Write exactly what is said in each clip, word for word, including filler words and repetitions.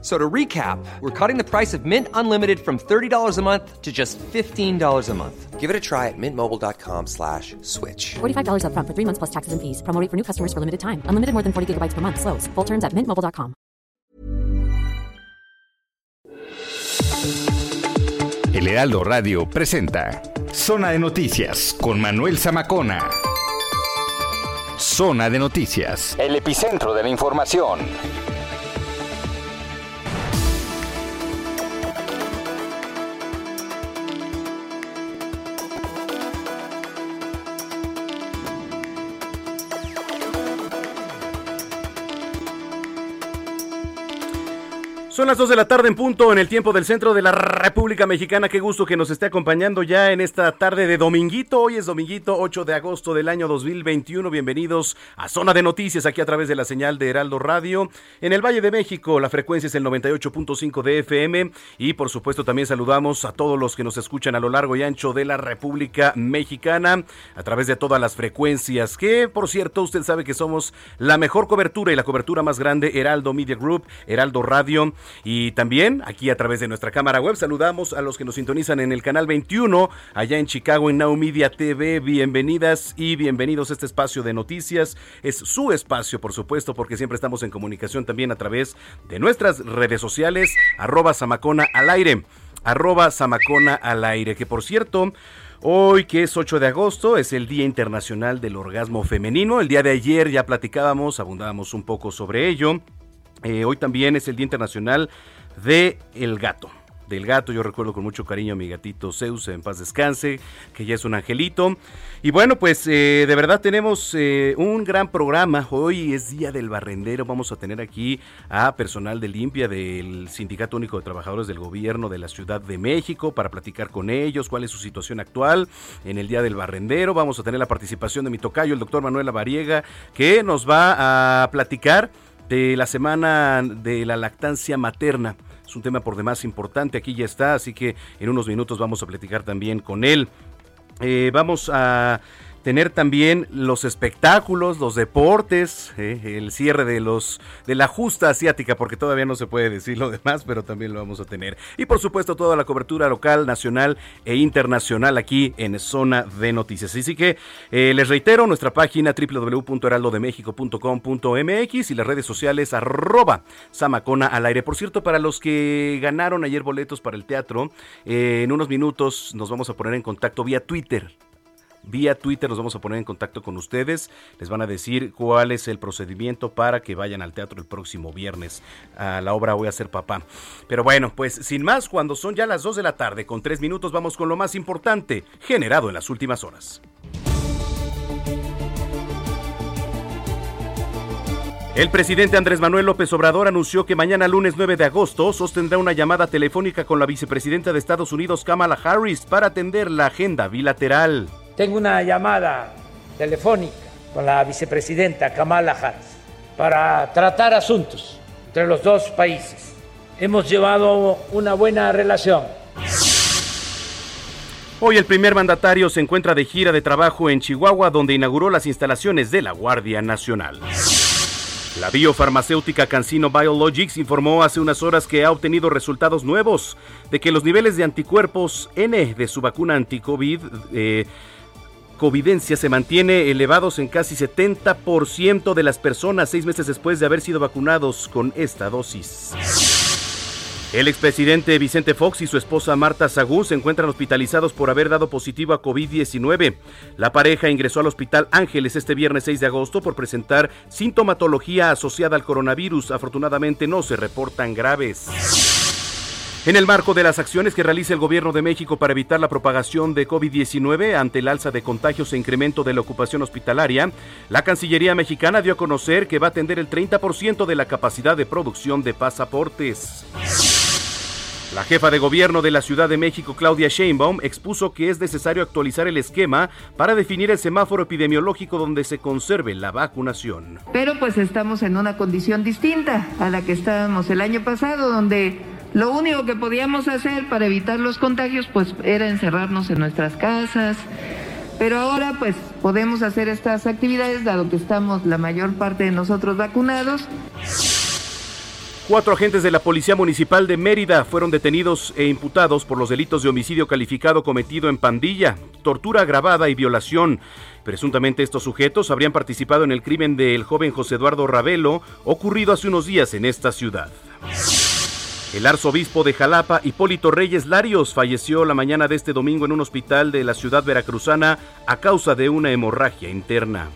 So to recap, we're cutting the price of Mint Unlimited from thirty dollars a month to just fifteen dollars a month. Give it a try at mintmobile.com slash switch. forty-five dollars up front for three months plus taxes and fees. Promo rate for new customers for limited time. Unlimited more than forty gigabytes per month. Slows full terms at mint mobile punto com. El Heraldo Radio presenta Zona de Noticias con Manuel Zamacona. Zona de Noticias. El epicentro de la información. Son las dos de la tarde en punto en el tiempo del centro de la República Mexicana. Qué gusto que nos esté acompañando ya en esta tarde de dominguito. Hoy es dominguito, ocho de agosto del año dos mil veintiuno. Bienvenidos a Zona de Noticias, aquí a través de la señal de Heraldo Radio. En el Valle de México, la frecuencia es el noventa y ocho punto cinco de F M. Y por supuesto también saludamos a todos los que nos escuchan a lo largo y ancho de la República Mexicana, a través de todas las frecuencias. Que, por cierto, usted sabe que somos la mejor cobertura y la cobertura más grande, Heraldo Media Group, Heraldo Radio. Y también aquí a través de nuestra cámara web saludamos a los que nos sintonizan en el canal veintiuno, allá en Chicago, en Now Media T V. Bienvenidas y bienvenidos a este espacio de noticias. Es su espacio, por supuesto, porque siempre estamos en comunicación también a través de nuestras redes sociales, arroba Zamacona al aire, arroba Zamacona al aire, que por cierto... Hoy, que es ocho de agosto, es el Día Internacional del Orgasmo Femenino. El día de ayer ya platicábamos, abundábamos un poco sobre ello. Eh, hoy también es el Día Internacional de el Gato. Del gato, yo recuerdo con mucho cariño a mi gatito Zeus, en paz descanse, que ya es un angelito. Y bueno, pues eh, de verdad tenemos eh, un gran programa. Hoy es Día del Barrendero. Vamos a tener aquí a personal de limpia del Sindicato Único de Trabajadores del Gobierno de la Ciudad de México para platicar con ellos cuál es su situación actual en el Día del Barrendero. Vamos a tener la participación de mi tocayo, el doctor Manuel Lavariega, que nos va a platicar de la semana de la lactancia materna. Es un tema por demás importante, aquí ya está, así que en unos minutos vamos a platicar también con él. Eh, vamos a tener también los espectáculos, los deportes, eh, el cierre de los de la justa asiática, porque todavía no se puede decir lo demás, pero también lo vamos a tener. Y por supuesto toda la cobertura local, nacional e internacional aquí en Zona de Noticias. Así que eh, les reitero nuestra página doble u doble u doble u punto heraldo de méxico punto com punto m x y las redes sociales arroba Zamacona al aire. Por cierto, para los que ganaron ayer boletos para el teatro, eh, en unos minutos nos vamos a poner en contacto vía Twitter. Vía Twitter nos vamos a poner en contacto con ustedes. Les van a decir cuál es el procedimiento para que vayan al teatro el próximo viernes. A la obra Voy a ser papá. Pero bueno, pues sin más, cuando son ya las dos de la tarde, con tres minutos, vamos con lo más importante generado en las últimas horas. El presidente Andrés Manuel López Obrador anunció que mañana lunes nueve de agosto sostendrá una llamada telefónica con la vicepresidenta de Estados Unidos, Kamala Harris, para atender la agenda bilateral. Tengo una llamada telefónica con la vicepresidenta Kamala Harris para tratar asuntos entre los dos países. Hemos llevado una buena relación. Hoy el primer mandatario se encuentra de gira de trabajo en Chihuahua, donde inauguró las instalaciones de la Guardia Nacional. La biofarmacéutica CanSino Biologics informó hace unas horas que ha obtenido resultados nuevos de que los niveles de anticuerpos N de su vacuna anti-COVID eh, Covidencia se mantiene elevados en casi setenta por ciento de las personas seis meses después de haber sido vacunados con esta dosis. El expresidente Vicente Fox y su esposa Marta Sagún se encuentran hospitalizados por haber dado positivo a COVID diecinueve. La pareja ingresó al Hospital Ángeles este viernes seis de agosto por presentar sintomatología asociada al coronavirus. Afortunadamente no se reportan graves. En el marco de las acciones que realiza el Gobierno de México para evitar la propagación de COVID diecinueve ante el alza de contagios e incremento de la ocupación hospitalaria, la Cancillería mexicana dio a conocer que va a atender el treinta por ciento de la capacidad de producción de pasaportes. La jefa de gobierno de la Ciudad de México, Claudia Sheinbaum, expuso que es necesario actualizar el esquema para definir el semáforo epidemiológico donde se conserve la vacunación. Pero pues estamos en una condición distinta a la que estábamos el año pasado, donde lo único que podíamos hacer para evitar los contagios pues era encerrarnos en nuestras casas. Pero ahora pues podemos hacer estas actividades dado que estamos la mayor parte de nosotros vacunados. Cuatro agentes de la Policía Municipal de Mérida fueron detenidos e imputados por los delitos de homicidio calificado cometido en pandilla, tortura agravada y violación. Presuntamente estos sujetos habrían participado en el crimen del joven José Eduardo Ravelo, ocurrido hace unos días en esta ciudad. El arzobispo de Jalapa, Hipólito Reyes Larios, falleció la mañana de este domingo en un hospital de la ciudad veracruzana a causa de una hemorragia interna.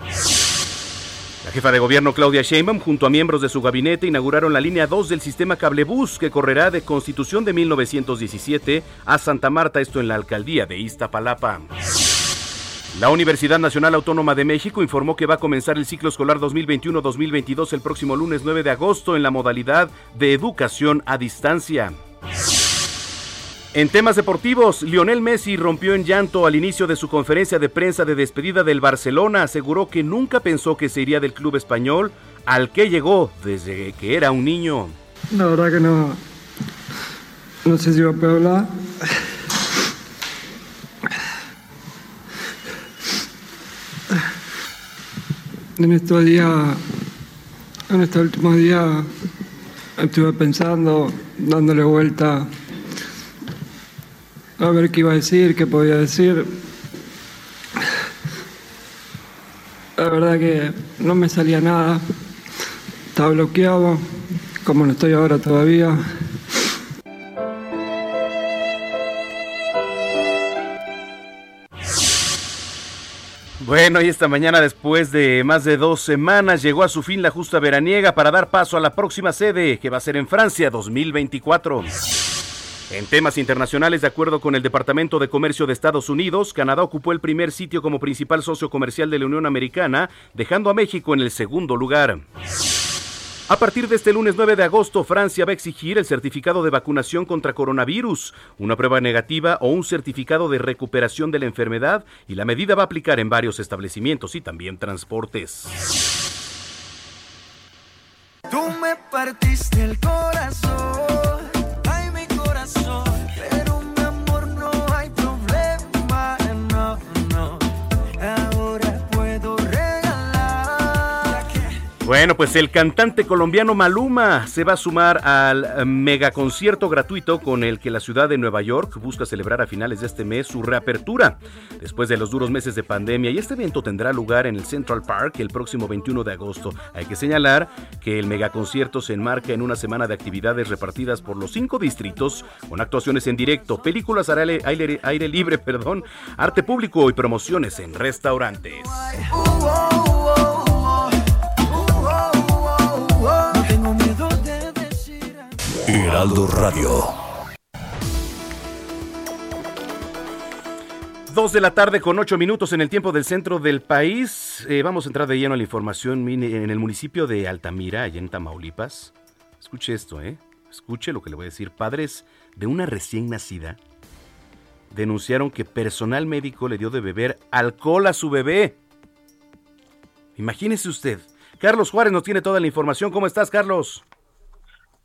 La jefa de gobierno Claudia Sheinbaum junto a miembros de su gabinete inauguraron la línea dos del sistema Cablebús que correrá de Constitución de mil novecientos diecisiete a Santa Marta, esto en la alcaldía de Iztapalapa. La Universidad Nacional Autónoma de México informó que va a comenzar el ciclo escolar dos mil veintiuno dos mil veintidós el próximo lunes nueve de agosto en la modalidad de educación a distancia. En temas deportivos, Lionel Messi rompió en llanto al inicio de su conferencia de prensa de despedida del Barcelona. Aseguró que nunca pensó que se iría del club español al que llegó desde que era un niño. La verdad que no, no sé si va a poder hablar. En estos días, en estos últimos días, estuve pensando, dándole vuelta a ver qué iba a decir, qué podía decir. La verdad que no me salía nada. Estaba bloqueado, como no estoy ahora todavía. Bueno, y esta mañana, después de más de dos semanas, llegó a su fin la justa veraniega para dar paso a la próxima sede, que va a ser en Francia dos mil veinticuatro. En temas internacionales, de acuerdo con el Departamento de Comercio de Estados Unidos, Canadá ocupó el primer sitio como principal socio comercial de la Unión Americana, dejando a México en el segundo lugar. A partir de este lunes nueve de agosto, Francia va a exigir el certificado de vacunación contra coronavirus, una prueba negativa o un certificado de recuperación de la enfermedad, y la medida va a aplicar en varios establecimientos y también transportes. Tú me partiste el corazón. Bueno, pues el cantante colombiano Maluma se va a sumar al megaconcierto gratuito con el que la ciudad de Nueva York busca celebrar a finales de este mes su reapertura después de los duros meses de pandemia, y este evento tendrá lugar en el Central Park el próximo veintiuno de agosto. Hay que señalar que el megaconcierto se enmarca en una semana de actividades repartidas por los cinco distritos con actuaciones en directo, películas al aire, aire, aire libre, perdón, arte público y promociones en restaurantes. Heraldo Radio. Dos de la tarde con ocho minutos en el tiempo del centro del país. Eh, vamos a entrar de lleno a la información en el municipio de Altamira, allá en Tamaulipas. Escuche esto, ¿eh? Escuche lo que le voy a decir. Padres de una recién nacida denunciaron que personal médico le dio de beber alcohol a su bebé. Imagínese usted. Carlos Juárez nos tiene toda la información. ¿Cómo estás, Carlos?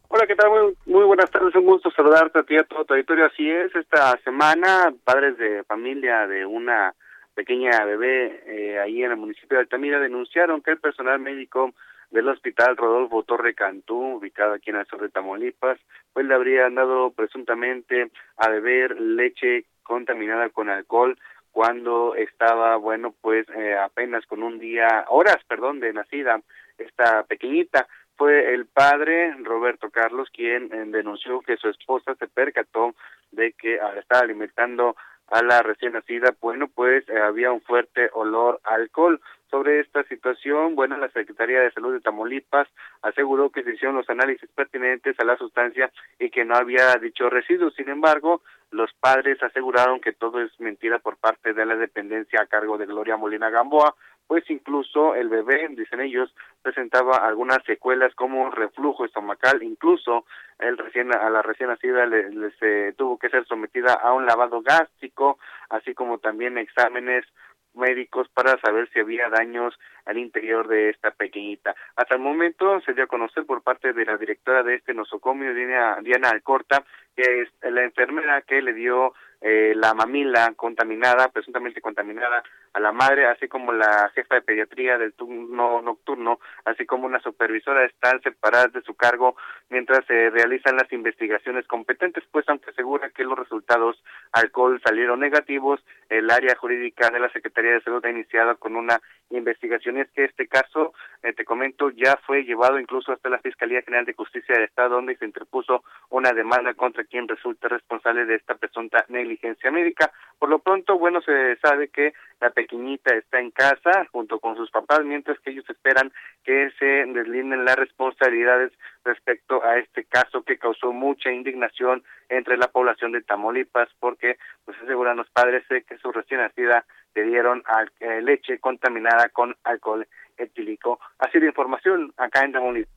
Hola, ¿qué tal? Muy, muy buenas tardes, un gusto saludarte a ti y a todo tu auditorio. Así es, esta semana, padres de familia de una pequeña bebé eh, ahí en el municipio de Altamira denunciaron que el personal médico del hospital Rodolfo Torre Cantú, ubicado aquí en el sur de Tamaulipas, pues le habrían dado presuntamente a beber leche contaminada con alcohol cuando estaba, bueno, pues eh, apenas con un día, horas, perdón, de nacida esta pequeñita. Fue el padre, Roberto Carlos, quien eh, denunció que su esposa se percató de que al estar alimentando a la recién nacida, bueno, pues eh, había un fuerte olor a alcohol. Sobre esta situación, bueno, la Secretaría de Salud de Tamaulipas aseguró que se hicieron los análisis pertinentes a la sustancia y que no había dicho residuo. Sin embargo, los padres aseguraron que todo es mentira por parte de la dependencia a cargo de Gloria Molina Gamboa, pues incluso el bebé, dicen ellos, presentaba algunas secuelas como reflujo estomacal, incluso el recién, a la recién nacida le, le se tuvo que ser sometida a un lavado gástrico, así como también exámenes médicos para saber si había daños al interior de esta pequeñita. Hasta el momento se dio a conocer por parte de la directora de este nosocomio, Diana, Diana Alcorta, que es la enfermera que le dio eh, la mamila contaminada, presuntamente contaminada, a la madre, así como la jefa de pediatría del turno nocturno, así como una supervisora, están separadas de su cargo mientras se eh, realizan las investigaciones competentes, pues aunque asegura que los resultados alcohol salieron negativos, el área jurídica de la Secretaría de Salud ha iniciado con una investigación. Es que este caso, eh, te comento, ya fue llevado incluso hasta la Fiscalía General de Justicia del Estado, donde se interpuso una demanda contra quien resulta responsable de esta presunta negligencia médica. Por lo pronto, bueno, se sabe que la pequeñita está en casa junto con sus papás, mientras que ellos esperan que se deslinden las responsabilidades respecto a este caso que causó mucha indignación entre la población de Tamaulipas, porque pues aseguran los padres eh, que su recién nacida le dieron al, eh, leche contaminada con alcohol etílico. Así la información acá en Tamaulipas.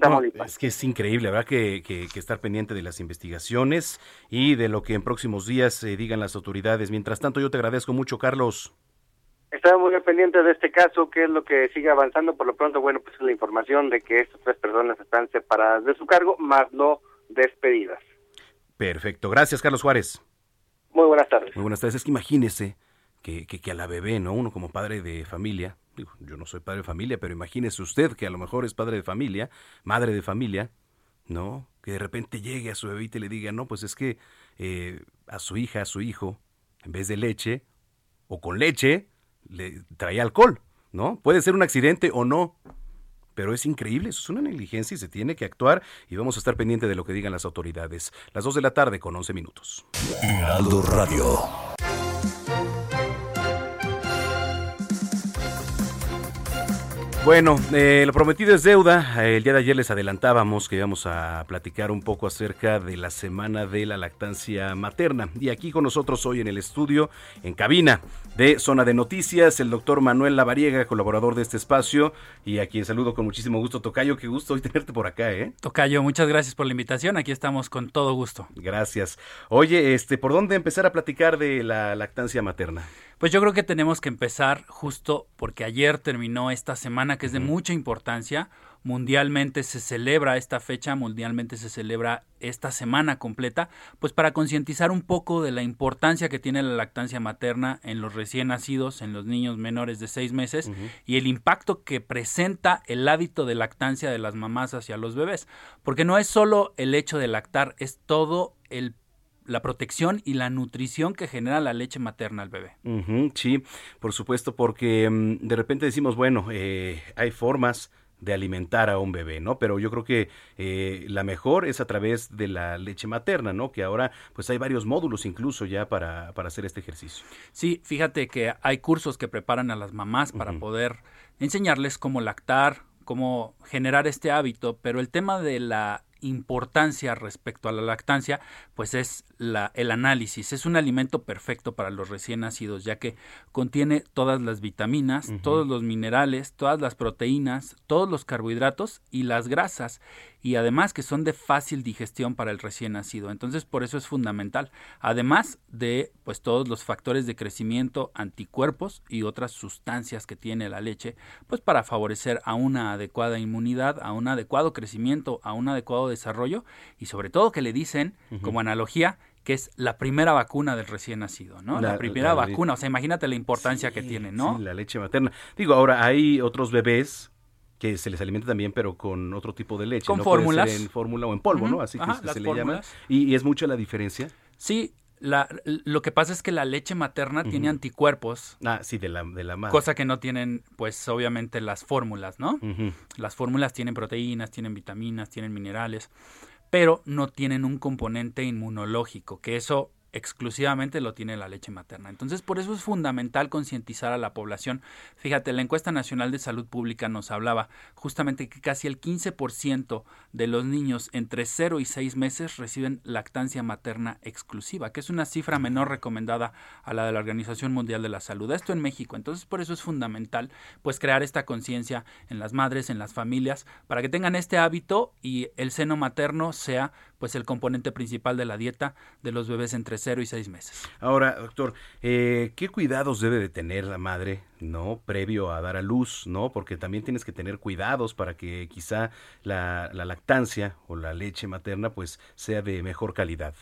No, es que es increíble, habrá que, que, que estar pendiente de las investigaciones y de lo que en próximos días se eh, digan las autoridades. Mientras tanto, yo te agradezco mucho, Carlos. Estamos muy pendientes de este caso, que es lo que sigue avanzando. Por lo pronto, bueno, pues la información de que estas tres personas están separadas de su cargo, más no despedidas. Perfecto, gracias, Carlos Juárez. Muy buenas tardes. Muy buenas tardes, es que imagínese que, que, que a la bebé, ¿no? Uno como padre de familia... Yo no soy padre de familia, pero imagínese usted que a lo mejor es padre de familia, madre de familia, ¿no? Que de repente llegue a su bebita y le diga, no, pues es que eh, a su hija, a su hijo, en vez de leche o con leche, le traía alcohol, ¿no? Puede ser un accidente o no, pero es increíble, eso es una negligencia y se tiene que actuar y vamos a estar pendiente de lo que digan las autoridades. Las dos de la tarde con once minutos. Heraldo Radio. Bueno, eh, lo prometido es deuda. El día de ayer les adelantábamos que íbamos a platicar un poco acerca de la semana de la lactancia materna. Y aquí con nosotros hoy en el estudio, en cabina de Zona de Noticias, el doctor Manuel Lavariega, colaborador de este espacio, y a quien saludo con muchísimo gusto. Tocayo, qué gusto hoy tenerte por acá, ¿eh? Tocayo, muchas gracias por la invitación. Aquí estamos con todo gusto. Gracias. Oye, este, ¿por dónde empezar a platicar de la lactancia materna? Pues yo creo que tenemos que empezar justo porque ayer terminó esta semana que es de mucha importancia. Mundialmente se celebra esta fecha, mundialmente se celebra esta semana completa, pues para concientizar un poco de la importancia que tiene la lactancia materna en los recién nacidos, en los niños menores de seis meses, uh-huh. y el impacto que presenta el hábito de lactancia de las mamás hacia los bebés. Porque no es solo el hecho de lactar, es todo el la protección y la nutrición que genera la leche materna al bebé. Uh-huh, sí, por supuesto, porque um, de repente decimos, bueno, eh, hay formas de alimentar a un bebé, ¿no? Pero yo creo que eh, la mejor es a través de la leche materna, ¿no? Que ahora pues hay varios módulos incluso ya para, para hacer este ejercicio. Sí, fíjate que hay cursos que preparan a las mamás para uh-huh. poder enseñarles cómo lactar, cómo generar este hábito, pero el tema de la importancia respecto a la lactancia, pues es la, el análisis. Es un alimento perfecto para los recién nacidos, ya que contiene todas las vitaminas, uh-huh. todos los minerales, todas las proteínas, todos los carbohidratos y las grasas, y además que son de fácil digestión para el recién nacido. Entonces, por eso es fundamental. Además de, pues, todos los factores de crecimiento, anticuerpos y otras sustancias que tiene la leche, pues, para favorecer a una adecuada inmunidad, a un adecuado crecimiento, a un adecuado desarrollo y, sobre todo, que le dicen, uh-huh. como analogía, que es la primera vacuna del recién nacido, ¿no? La, la primera la vacuna. Le... O sea, imagínate la importancia sí, que tiene, ¿no? Sí, la leche materna. Digo, ahora hay otros bebés que se les alimenta también, pero con otro tipo de leche. Con no fórmulas. Puede ser en fórmula o en polvo, uh-huh. ¿no? Así Ajá, que, que se fórmulas. Le llama. ¿Y, ¿Y es mucha la diferencia? Sí, la, lo que pasa es que la leche materna uh-huh. tiene anticuerpos. Ah, sí, de la, de la madre. Cosa que no tienen, pues, obviamente las fórmulas, ¿no? Uh-huh. Las fórmulas tienen proteínas, tienen vitaminas, tienen minerales, pero no tienen un componente inmunológico, que eso exclusivamente lo tiene la leche materna. Entonces, por eso es fundamental concientizar a la población. Fíjate, la encuesta nacional de salud pública nos hablaba justamente que casi el quince por ciento de los niños entre cero y seis meses reciben lactancia materna exclusiva, que es una cifra menor recomendada a la de la Organización Mundial de la Salud. Esto en México. Entonces, por eso es fundamental pues crear esta conciencia en las madres, en las familias, para que tengan este hábito y el seno materno sea pues el componente principal de la dieta de los bebés entre cero y seis meses. Ahora, doctor, eh, ¿qué cuidados debe de tener la madre, no, previo a dar a luz, no? Porque también tienes que tener cuidados para que quizá la, la lactancia o la leche materna pues sea de mejor calidad.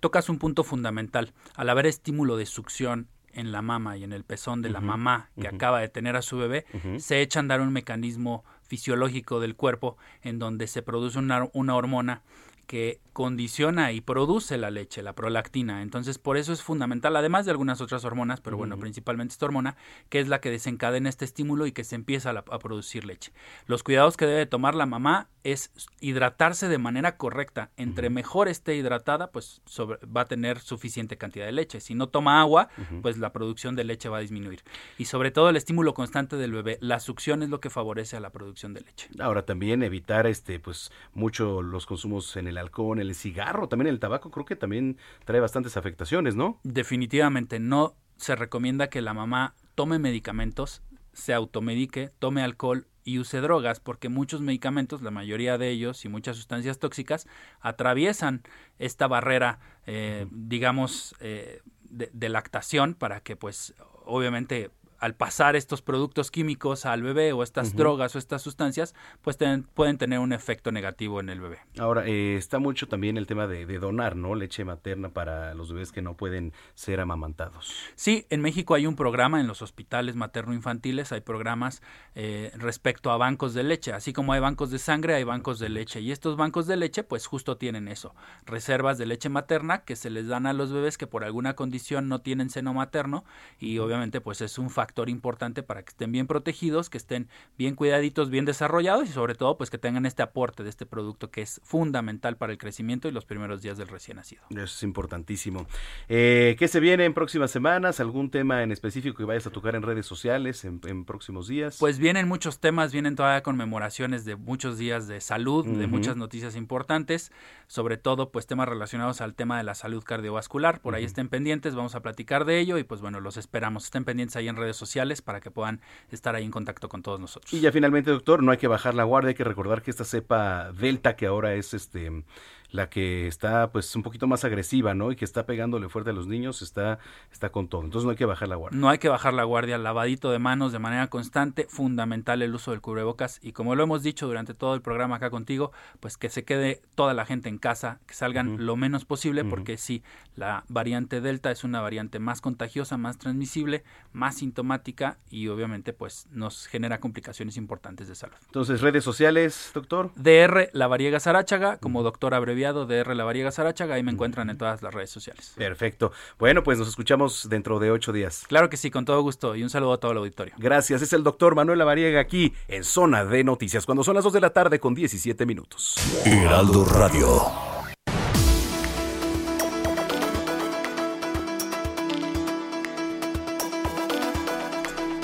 Tocas un punto fundamental. Al haber estímulo de succión en la mama y en el pezón de la uh-huh, mamá que uh-huh. acaba de tener a su bebé, uh-huh. se echa a andar un mecanismo fisiológico del cuerpo en donde se produce una, una hormona que condiciona y produce la leche, la prolactina. Entonces, por eso es fundamental, además de algunas otras hormonas, pero bueno, uh-huh. principalmente esta hormona, que es la que desencadena este estímulo y que se empieza a, a producir leche. Los cuidados que debe tomar la mamá es hidratarse de manera correcta. Entre uh-huh. mejor esté hidratada, pues sobre, va a tener suficiente cantidad de leche. Si no toma agua, uh-huh. pues la producción de leche va a disminuir. Y sobre todo el estímulo constante del bebé, la succión es lo que favorece a la producción de leche. Ahora, también evitar este, pues, mucho los consumos en el alcohol, el cigarro, también el tabaco, creo que también trae bastantes afectaciones, ¿no? Definitivamente, no se recomienda que la mamá tome medicamentos, se automedique, tome alcohol y use drogas, porque muchos medicamentos, la mayoría de ellos y muchas sustancias tóxicas, atraviesan esta barrera, eh, uh-huh. digamos, eh, de, de lactación para que, pues, obviamente, al pasar estos productos químicos al bebé o estas uh-huh. drogas o estas sustancias, pues ten, pueden tener un efecto negativo en el bebé. Ahora, eh, está mucho también el tema de, de donar, ¿no? Leche materna para los bebés que no pueden ser amamantados. Sí, en México hay un programa en los hospitales materno-infantiles, hay programas eh, respecto a bancos de leche. Así como hay bancos de sangre, hay bancos de leche. Y estos bancos de leche, pues justo tienen eso. Reservas de leche materna que se les dan a los bebés que por alguna condición no tienen seno materno y obviamente pues es un factor factor importante para que estén bien protegidos, que estén bien cuidaditos, bien desarrollados y sobre todo pues que tengan este aporte de este producto que es fundamental para el crecimiento y los primeros días del recién nacido. Eso es importantísimo. Eh, ¿Qué se viene en próximas semanas? ¿Algún tema en específico que vayas a tocar en redes sociales en, en próximos días? Pues vienen muchos temas, vienen todavía conmemoraciones de muchos días de salud, uh-huh. de muchas noticias importantes, sobre todo pues temas relacionados al tema de la salud cardiovascular. Por uh-huh. ahí estén pendientes, vamos a platicar de ello y pues bueno, los esperamos. Estén pendientes ahí en redes sociales para que puedan estar ahí en contacto con todos nosotros. Y ya finalmente, doctor, no hay que bajar la guardia, hay que recordar que esta cepa Delta, que ahora es este la que está pues un poquito más agresiva, ¿no? Y que está pegándole fuerte a los niños, está, está con todo. Entonces no hay que bajar la guardia. No hay que bajar la guardia, lavadito de manos de manera constante, fundamental el uso del cubrebocas y como lo hemos dicho durante todo el programa acá contigo, pues que se quede toda la gente en casa, que salgan uh-huh. lo menos posible porque uh-huh. sí, la variante Delta es una variante más contagiosa, más transmisible, más sintomática y obviamente pues nos genera complicaciones importantes de salud. Entonces, redes sociales, doctor. D R Lavariega Zaráchaga, como uh-huh. doctor abreviado de R. Lavariega Zaráchaga, ahí me encuentran en todas las redes sociales. Perfecto. Bueno, pues nos escuchamos dentro de ocho días. Claro que sí, con todo gusto y un saludo a todo el auditorio. Gracias, es el doctor Manuel Lavariega aquí en Zona de Noticias, cuando son las dos de la tarde con diecisiete minutos. Heraldo Radio.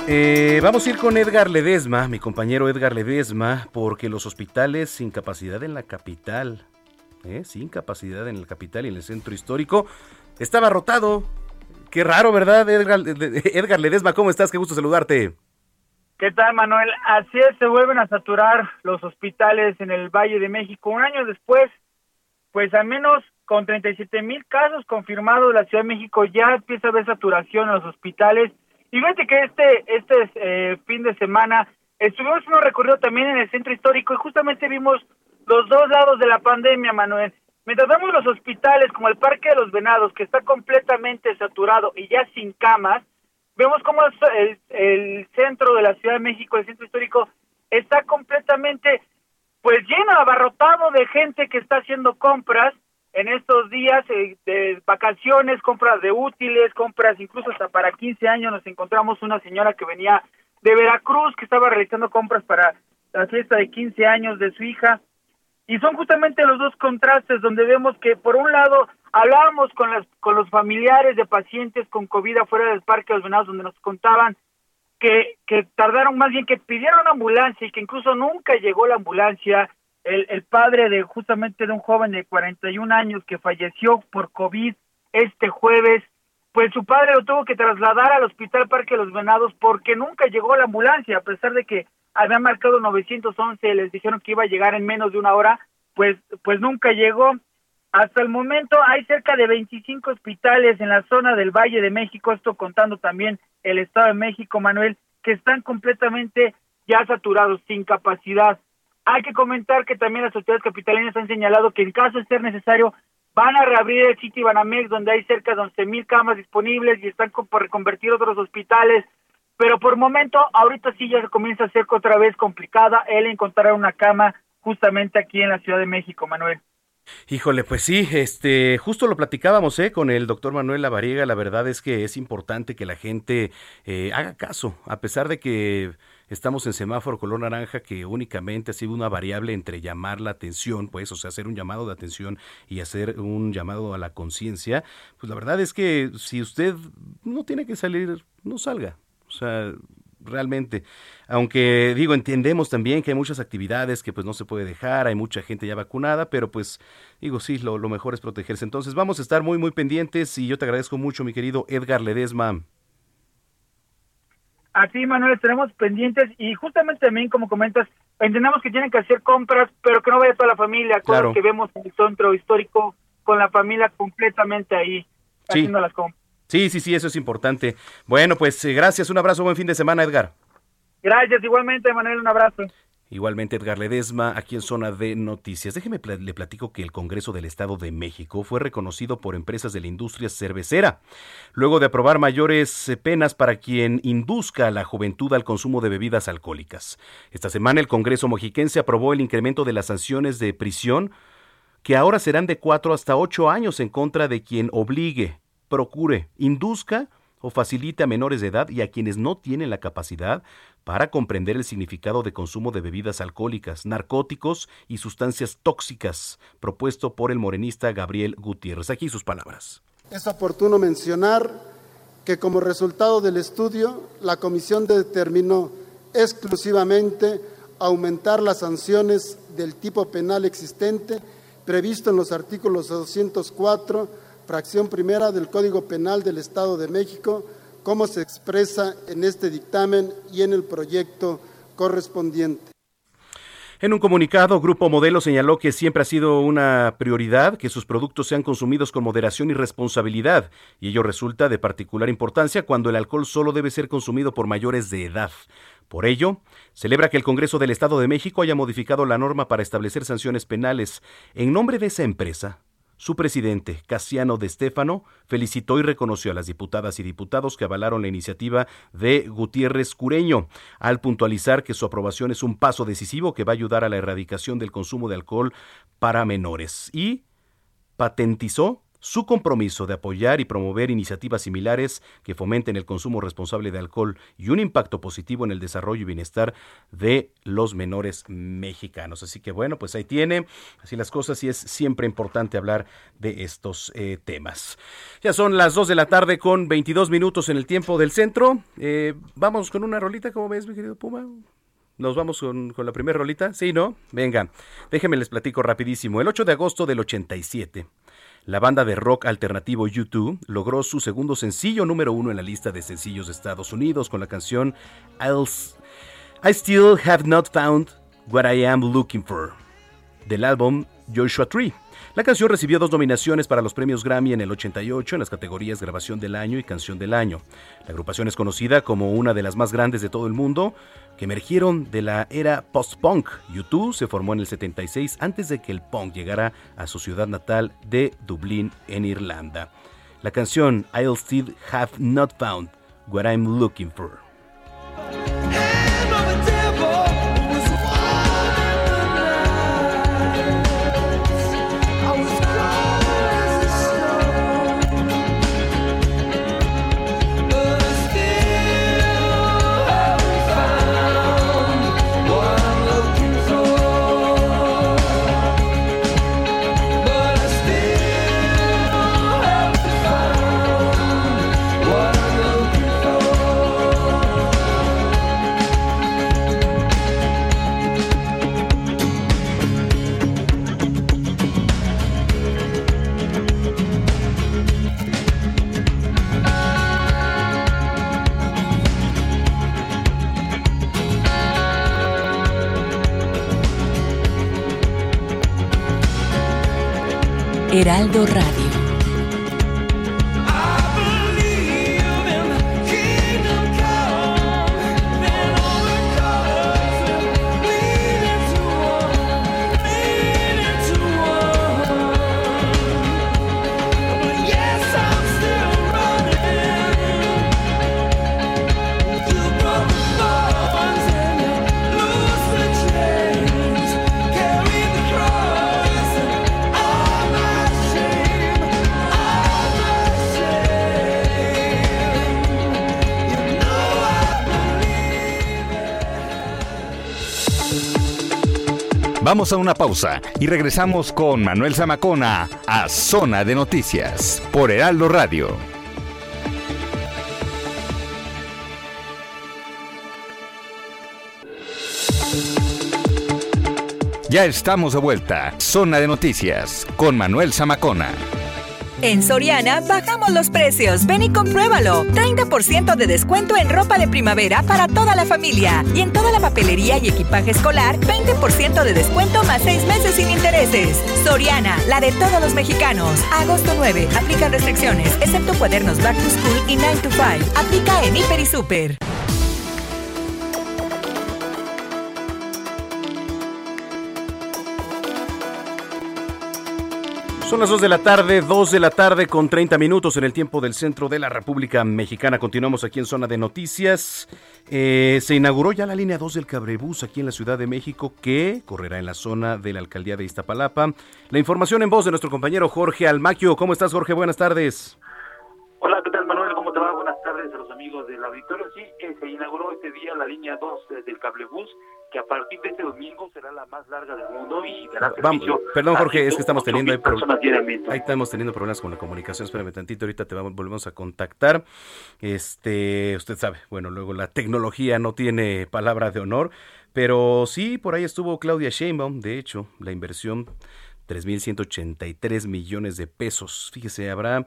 Eh, vamos a ir con Edgar Ledesma, mi compañero Edgar Ledesma, porque los hospitales sin capacidad en la capital... Eh, sin capacidad en el capital y en el centro histórico, está abarrotado. Qué raro, ¿verdad, Edgar, Edgar Ledesma? ¿Cómo estás? Qué gusto saludarte. ¿Qué tal, Manuel? Así es, se vuelven a saturar los hospitales en el Valle de México. Un año después, pues al menos con treinta y siete mil casos confirmados, la Ciudad de México ya empieza a ver saturación en los hospitales. Y fíjate que este, este eh, fin de semana estuvimos en un recorrido también en el centro histórico y justamente vimos los dos lados de la pandemia, Manuel. Mientras vemos los hospitales como el Parque de los Venados, que está completamente saturado y ya sin camas, vemos cómo el, el centro de la Ciudad de México, el centro histórico, está completamente pues lleno, abarrotado de gente que está haciendo compras en estos días eh, de vacaciones, compras de útiles, compras incluso hasta para quince años. Nos encontramos una señora que venía de Veracruz, que estaba realizando compras para la fiesta de quince años de su hija. Y son justamente los dos contrastes donde vemos que por un lado Hablábamos con las con los familiares de pacientes con COVID afuera del Parque de los Venados, donde nos contaban que, que tardaron, más bien que pidieron ambulancia y que incluso nunca llegó la ambulancia. El, el padre de justamente de un joven de cuarenta y un años que falleció por COVID este jueves, pues su padre lo tuvo que trasladar al Hospital Parque de los Venados porque nunca llegó la ambulancia, a pesar de que habían marcado nueve once, les dijeron que iba a llegar en menos de una hora, pues pues nunca llegó. Hasta el momento hay cerca de veinticinco hospitales en la zona del Valle de México, esto contando también el Estado de México, Manuel, que están completamente ya saturados, sin capacidad. Hay que comentar que también las autoridades capitalinas han señalado que en caso de ser necesario van a reabrir el sitio Banamex, donde hay cerca de once mil camas disponibles y están por reconvertir otros hospitales. Pero por momento, ahorita sí ya se comienza a ser otra vez complicada el encontrar una cama justamente aquí en la Ciudad de México, Manuel. Híjole, pues sí, este, justo lo platicábamos eh, con el doctor Manuel Lavariega. La verdad es que es importante que la gente eh, haga caso, a pesar de que estamos en semáforo color naranja, que únicamente ha sido una variable entre llamar la atención, pues, o sea, hacer un llamado de atención y hacer un llamado a la conciencia. Pues la verdad es que si usted no tiene que salir, no salga, o sea... Realmente, aunque digo, entendemos también que hay muchas actividades que pues no se puede dejar, hay mucha gente ya vacunada, pero pues digo, sí, lo, lo mejor es protegerse. Entonces vamos a estar muy, muy pendientes y yo te agradezco mucho, mi querido Edgar Ledesma. Así, Manuel, estaremos pendientes y justamente también, como comentas, entendemos que tienen que hacer compras, pero que no vaya toda la familia, cosas claro. Que vemos en el centro histórico con la familia completamente ahí, sí. Haciendo las compras. Sí, sí, sí, eso es importante. Bueno, pues eh, gracias, un abrazo, buen fin de semana, Edgar. Gracias, igualmente, Manuel, un abrazo. Igualmente, Edgar Ledesma, aquí en Zona de Noticias. Déjeme pl- le platico que el Congreso del Estado de México fue reconocido por empresas de la industria cervecera, luego de aprobar mayores penas para quien induzca a la juventud al consumo de bebidas alcohólicas. Esta semana el Congreso mexiquense aprobó el incremento de las sanciones de prisión, que ahora serán de cuatro hasta ocho años en contra de quien obligue, procure, induzca o facilite a menores de edad y a quienes no tienen la capacidad para comprender el significado de consumo de bebidas alcohólicas, narcóticos y sustancias tóxicas, propuesto por el morenista Gabriel Gutiérrez. Aquí sus palabras. Es oportuno mencionar que como resultado del estudio, la comisión determinó exclusivamente aumentar las sanciones del tipo penal existente previsto en los artículos doscientos cuatro, fracción primera del Código Penal del Estado de México, como se expresa en este dictamen y en el proyecto correspondiente. En un comunicado, Grupo Modelo señaló que siempre ha sido una prioridad que sus productos sean consumidos con moderación y responsabilidad, y ello resulta de particular importancia cuando el alcohol solo debe ser consumido por mayores de edad. Por ello, celebra que el Congreso del Estado de México haya modificado la norma para establecer sanciones penales en nombre de esa empresa. Su presidente, Casiano de Estéfano, felicitó y reconoció a las diputadas y diputados que avalaron la iniciativa de Gutiérrez Cureño, al puntualizar que su aprobación es un paso decisivo que va a ayudar a la erradicación del consumo de alcohol para menores, y patentizó su compromiso de apoyar y promover iniciativas similares que fomenten el consumo responsable de alcohol y un impacto positivo en el desarrollo y bienestar de los menores mexicanos. Así que bueno, pues ahí tiene, así las cosas, y es siempre importante hablar de estos eh, temas. Ya son las dos de la tarde con veintidós minutos en el tiempo del centro. Eh, vamos con una rolita, ¿cómo ves, mi querido Puma? ¿Nos vamos con, con la primera rolita? Sí, ¿no? Venga, déjenme les platico rapidísimo. El ocho de agosto del ochenta y siete... la banda de rock alternativo U dos logró su segundo sencillo número uno en la lista de sencillos de Estados Unidos con la canción I'll, I Still Have Not Found What I Am Looking For, del álbum Joshua Tree. La canción recibió dos nominaciones para los premios Grammy en el ochenta y ocho en las categorías Grabación del Año y Canción del Año. La agrupación es conocida como una de las más grandes de todo el mundo, que emergieron de la era post-punk. U dos se formó en el setenta y seis, antes de que el punk llegara a su ciudad natal de Dublín, en Irlanda. La canción I'll Still Have Not Found What I'm Looking For. Heraldo Radio. Vamos a una pausa y regresamos con Manuel Zamacona a Zona de Noticias por Heraldo Radio. Ya estamos de vuelta, Zona de Noticias con Manuel Zamacona. En Soriana bajamos los precios. Ven y compruébalo. treinta por ciento de descuento en ropa de primavera para toda la familia. Y en toda la papelería y equipaje escolar, veinte por ciento de descuento más seis meses sin intereses. Soriana, la de todos los mexicanos. agosto nueve. Aplican restricciones, excepto cuadernos Back to School y nine to five. Aplica en Hiper y Super. Son las dos de la tarde, dos de la tarde con treinta minutos en el tiempo del centro de la República Mexicana. Continuamos aquí en Zona de Noticias. Eh, se inauguró ya la línea dos del Cablebús aquí en la Ciudad de México, que correrá en la zona de la Alcaldía de Iztapalapa. La información en voz de nuestro compañero Jorge Almaquio. ¿Cómo estás, Jorge? Buenas tardes. Hola, ¿qué tal, Manuel? ¿Cómo te va? Buenas tardes a los amigos del auditorio. Sí, eh, se inauguró este día la línea dos del Cablebús, que a partir de este domingo será la más larga del mundo y dará servicio. Perdón, Jorge, es que estamos teniendo ahí problemas. Ahí estamos teniendo problemas con la comunicación. Espérame tantito, ahorita te vamos, volvemos a contactar. Este, usted sabe, bueno, luego la tecnología no tiene palabra de honor, pero sí, por ahí estuvo Claudia Sheinbaum. De hecho, la inversión tres mil ciento ochenta y tres millones de pesos. Fíjese, habrá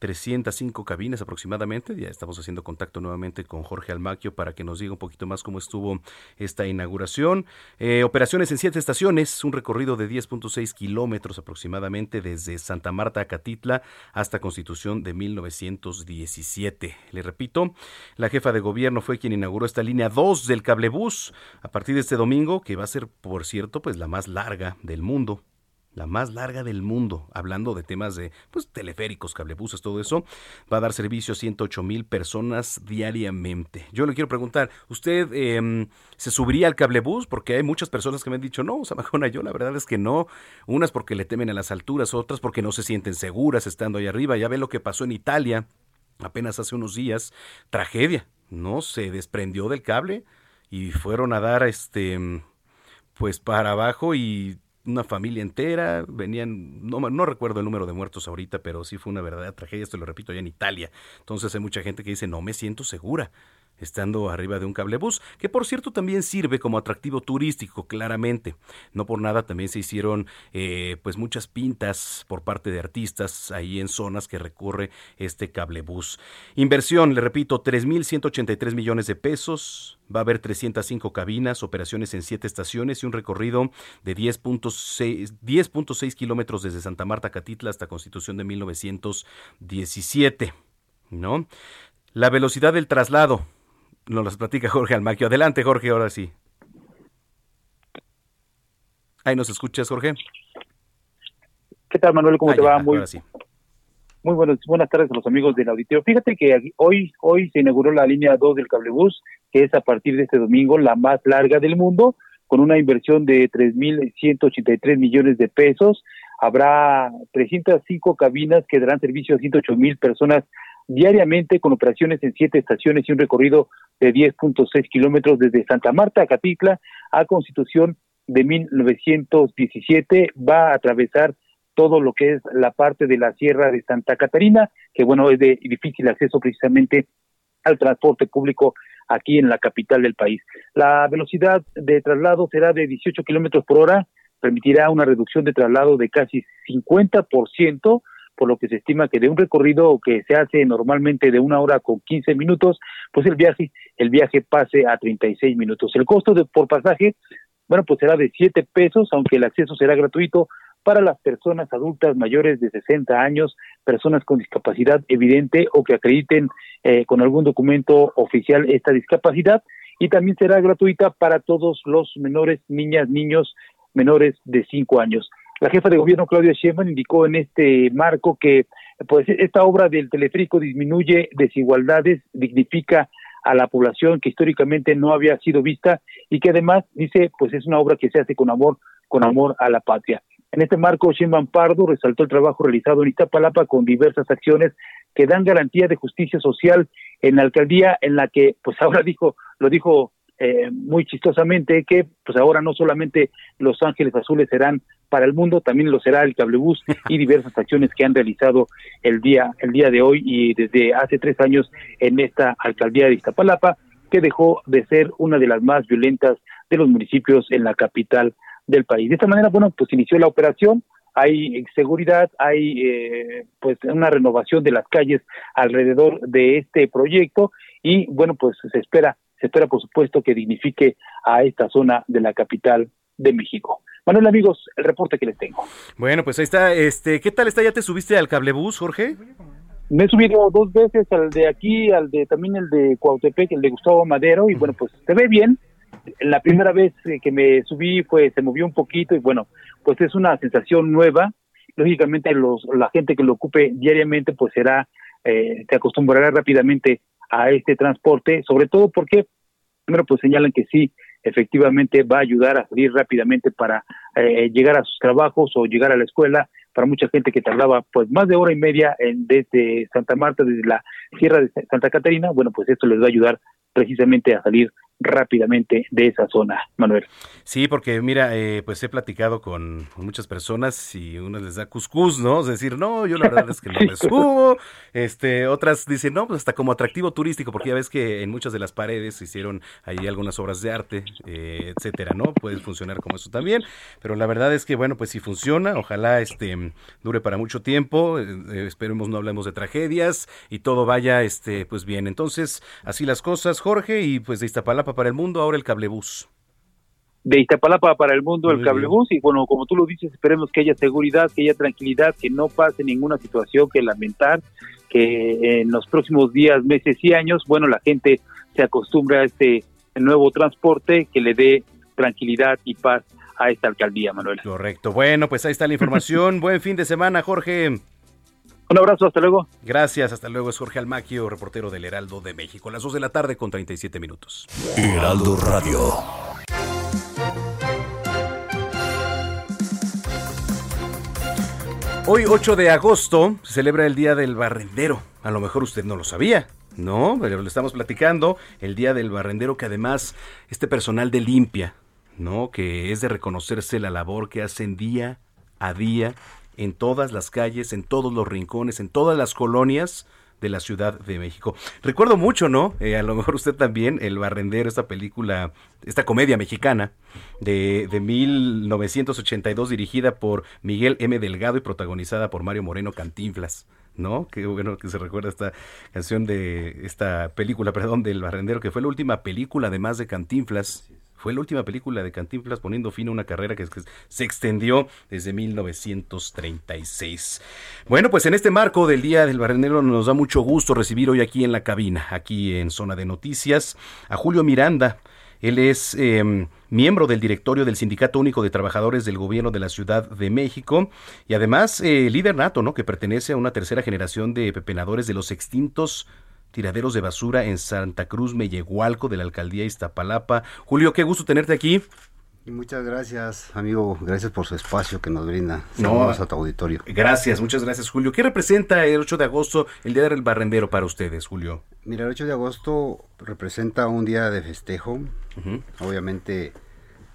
trescientas cinco cabinas aproximadamente. Ya estamos haciendo contacto nuevamente con Jorge Almaquio para que nos diga un poquito más cómo estuvo esta inauguración. Eh, operaciones en siete estaciones, un recorrido de diez punto seis kilómetros aproximadamente desde Santa Marta a Catitla hasta Constitución de mil novecientos diecisiete. Le repito, la jefa de gobierno fue quien inauguró esta línea dos del Cablebús a partir de este domingo, que va a ser, por cierto, pues la más larga del mundo. La más larga del mundo, hablando de temas de pues teleféricos, cablebuses, todo eso. Va a dar servicio a ciento ocho mil personas diariamente. Yo le quiero preguntar, ¿usted eh, se subiría al cablebús? Porque hay muchas personas que me han dicho, no, Zamacona, yo la verdad es que no. Unas porque le temen a las alturas, otras porque no se sienten seguras estando ahí arriba. Ya ve lo que pasó en Italia apenas hace unos días. Tragedia, ¿no? Se desprendió del cable y fueron a dar este pues para abajo y una familia entera, venían, no, no recuerdo el número de muertos ahorita, pero sí fue una verdadera tragedia, esto lo repito, allá en Italia. Entonces hay mucha gente que dice, no me siento segura estando arriba de un cablebús, que por cierto también sirve como atractivo turístico, claramente. No por nada también se hicieron eh, pues muchas pintas por parte de artistas ahí en zonas que recorre este cablebús. Inversión, le repito, tres mil ciento ochenta y tres millones de pesos. Va a haber trescientas cinco cabinas, operaciones en siete estaciones y un recorrido de diez punto seis kilómetros desde Santa Marta a Catitla hasta Constitución de mil novecientos diecisiete, ¿no? La velocidad del traslado nos las platica Jorge Almaquio. Adelante, Jorge, ahora sí. Ahí nos escuchas, Jorge. ¿Qué tal, Manuel? ¿Cómo ah, te ya, va? Muy, sí. muy buenas, buenas tardes a los amigos del auditorio. Fíjate que hoy, hoy se inauguró la línea dos del Cablebús, que es a partir de este domingo la más larga del mundo, con una inversión de tres mil ciento ochenta y tres millones de pesos. Habrá trescientas cinco cabinas que darán servicio a ciento ocho mil personas diariamente, con operaciones en siete estaciones y un recorrido de diez punto seis kilómetros desde Santa Marta a Catitla a Constitución de mil novecientos diecisiete. Va a atravesar todo lo que es la parte de la Sierra de Santa Catarina, que bueno, es de difícil acceso precisamente al transporte público aquí en la capital del país. La velocidad de traslado será de dieciocho kilómetros por hora, permitirá una reducción de traslado de casi cincuenta por ciento, por lo que se estima que de un recorrido que se hace normalmente de una hora con quince minutos, pues el viaje el viaje pase a treinta y seis minutos. El costo de, por pasaje, bueno, pues será de siete pesos, aunque el acceso será gratuito para las personas adultas mayores de sesenta años, personas con discapacidad evidente o que acrediten eh, con algún documento oficial esta discapacidad, y también será gratuita para todos los menores, niñas, niños menores de cinco años. La jefa de gobierno, Claudia Sheinbaum, indicó en este marco que pues esta obra del teleférico disminuye desigualdades, dignifica a la población que históricamente no había sido vista y que además, dice, pues es una obra que se hace con amor, con amor a la patria. En este marco, Sheinbaum Pardo resaltó el trabajo realizado en Iztapalapa con diversas acciones que dan garantía de justicia social en la alcaldía, en la que, pues ahora dijo, lo dijo eh, muy chistosamente, que pues ahora no solamente Los Ángeles Azules serán para el mundo, también lo será el Cablebús y diversas acciones que han realizado el día el día de hoy y desde hace tres años en esta alcaldía de Iztapalapa, que dejó de ser una de las más violentas de los municipios en la capital del país. De esta manera, bueno, pues inició la operación, hay seguridad, hay eh, pues una renovación de las calles alrededor de este proyecto y, bueno, pues se espera, se espera por supuesto que dignifique a esta zona de la capital de México. Manuel, amigos, el reporte que les tengo. Bueno, pues ahí está. Este, ¿qué tal está? ¿Ya te subiste al cablebús, Jorge? Me he subido dos veces, al de aquí, al de también el de Cuautepec, el de Gustavo Madero, y bueno, pues se ve bien. La primera vez que me subí fue, se movió un poquito, y bueno, pues es una sensación nueva. Lógicamente, los, la gente que lo ocupe diariamente, pues será, eh, se acostumbrará rápidamente a este transporte, sobre todo porque, primero, pues señalan que sí, efectivamente va a ayudar a salir rápidamente para eh, llegar a sus trabajos o llegar a la escuela, para mucha gente que tardaba pues más de hora y media en, desde Santa Marta, desde la Sierra de Santa Catarina. Bueno, pues esto les va a ayudar precisamente a salir rápidamente de esa zona, Manuel. Sí, porque mira, eh, pues he platicado con muchas personas y unas les da cuscús, ¿no? Es decir, no, yo la verdad es que no me subo. Este, otras dicen, no, pues hasta como atractivo turístico, porque ya ves que en muchas de las paredes hicieron ahí algunas obras de arte, eh, etcétera, ¿no? Puede funcionar como eso también, pero la verdad es que, bueno, pues si funciona, ojalá este dure para mucho tiempo, eh, esperemos no hablemos de tragedias y todo vaya este pues bien. Entonces, así las cosas, Jorge, y pues de Iztapalapa para el mundo, ahora el cablebús. De Iztapalapa para el mundo, el cablebús, y bueno, como tú lo dices, esperemos que haya seguridad, que haya tranquilidad, que no pase ninguna situación que lamentar, que en los próximos días, meses y años, bueno, la gente se acostumbre a este nuevo transporte que le dé tranquilidad y paz a esta alcaldía, Manuel. Correcto, bueno, pues ahí está la información. Buen fin de semana, Jorge. Un abrazo, hasta luego. Gracias, hasta luego. Es Jorge Almaquio, reportero del Heraldo de México. Las dos de la tarde con treinta y siete minutos. Heraldo Radio. Hoy, ocho de agosto, se celebra el Día del Barrendero. A lo mejor usted no lo sabía, ¿no? Pero lo estamos platicando. El Día del Barrendero, que además este personal de limpia, ¿no? Que es de reconocerse la labor que hacen día a día en todas las calles, en todos los rincones, en todas las colonias de la Ciudad de México. Recuerdo mucho, ¿no? Eh, a lo mejor usted también, El Barrendero, esta película, esta comedia mexicana de, de mil novecientos ochenta y dos, dirigida por Miguel M. Delgado y protagonizada por Mario Moreno Cantinflas, ¿no? Qué bueno que se recuerda esta canción de esta película, perdón, del Barrendero, que fue la última película, además de Cantinflas. Fue la última película de Cantinflas, poniendo fin a una carrera que se extendió desde mil novecientos treinta y seis. Bueno, pues en este marco del Día del Barrendero nos da mucho gusto recibir hoy aquí en la cabina, aquí en Zona de Noticias, a Julio Miranda. Él es eh, miembro del directorio del Sindicato Único de Trabajadores del Gobierno de la Ciudad de México y además eh, líder nato, ¿no? Que pertenece a una tercera generación de pepenadores de los extintos tiraderos de basura en Santa Cruz Mellehualco, de la alcaldía de Iztapalapa. Julio, qué gusto tenerte aquí. Y muchas gracias, amigo. Gracias por su espacio que nos brinda. Saludos no, a tu auditorio. Gracias, muchas gracias, Julio. ¿Qué representa el ocho de agosto, el Día del Barrendero para ustedes, Julio? Mira, el ocho de agosto representa un día de festejo. Uh-huh. Obviamente,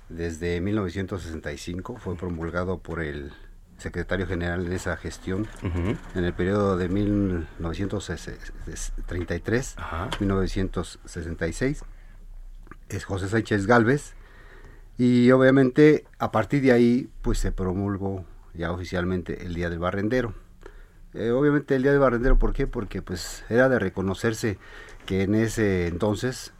desde mil novecientos sesenta y cinco fue promulgado por el secretario general de esa gestión, uh-huh, en el periodo de mil novecientos treinta y tres, uh-huh, mil novecientos sesenta y seis, es José Sánchez Gálvez, y obviamente a partir de ahí pues se promulgó ya oficialmente el Día del Barrendero. Eh, obviamente el Día del Barrendero, ¿por qué? Porque pues era de reconocerse que en ese entonces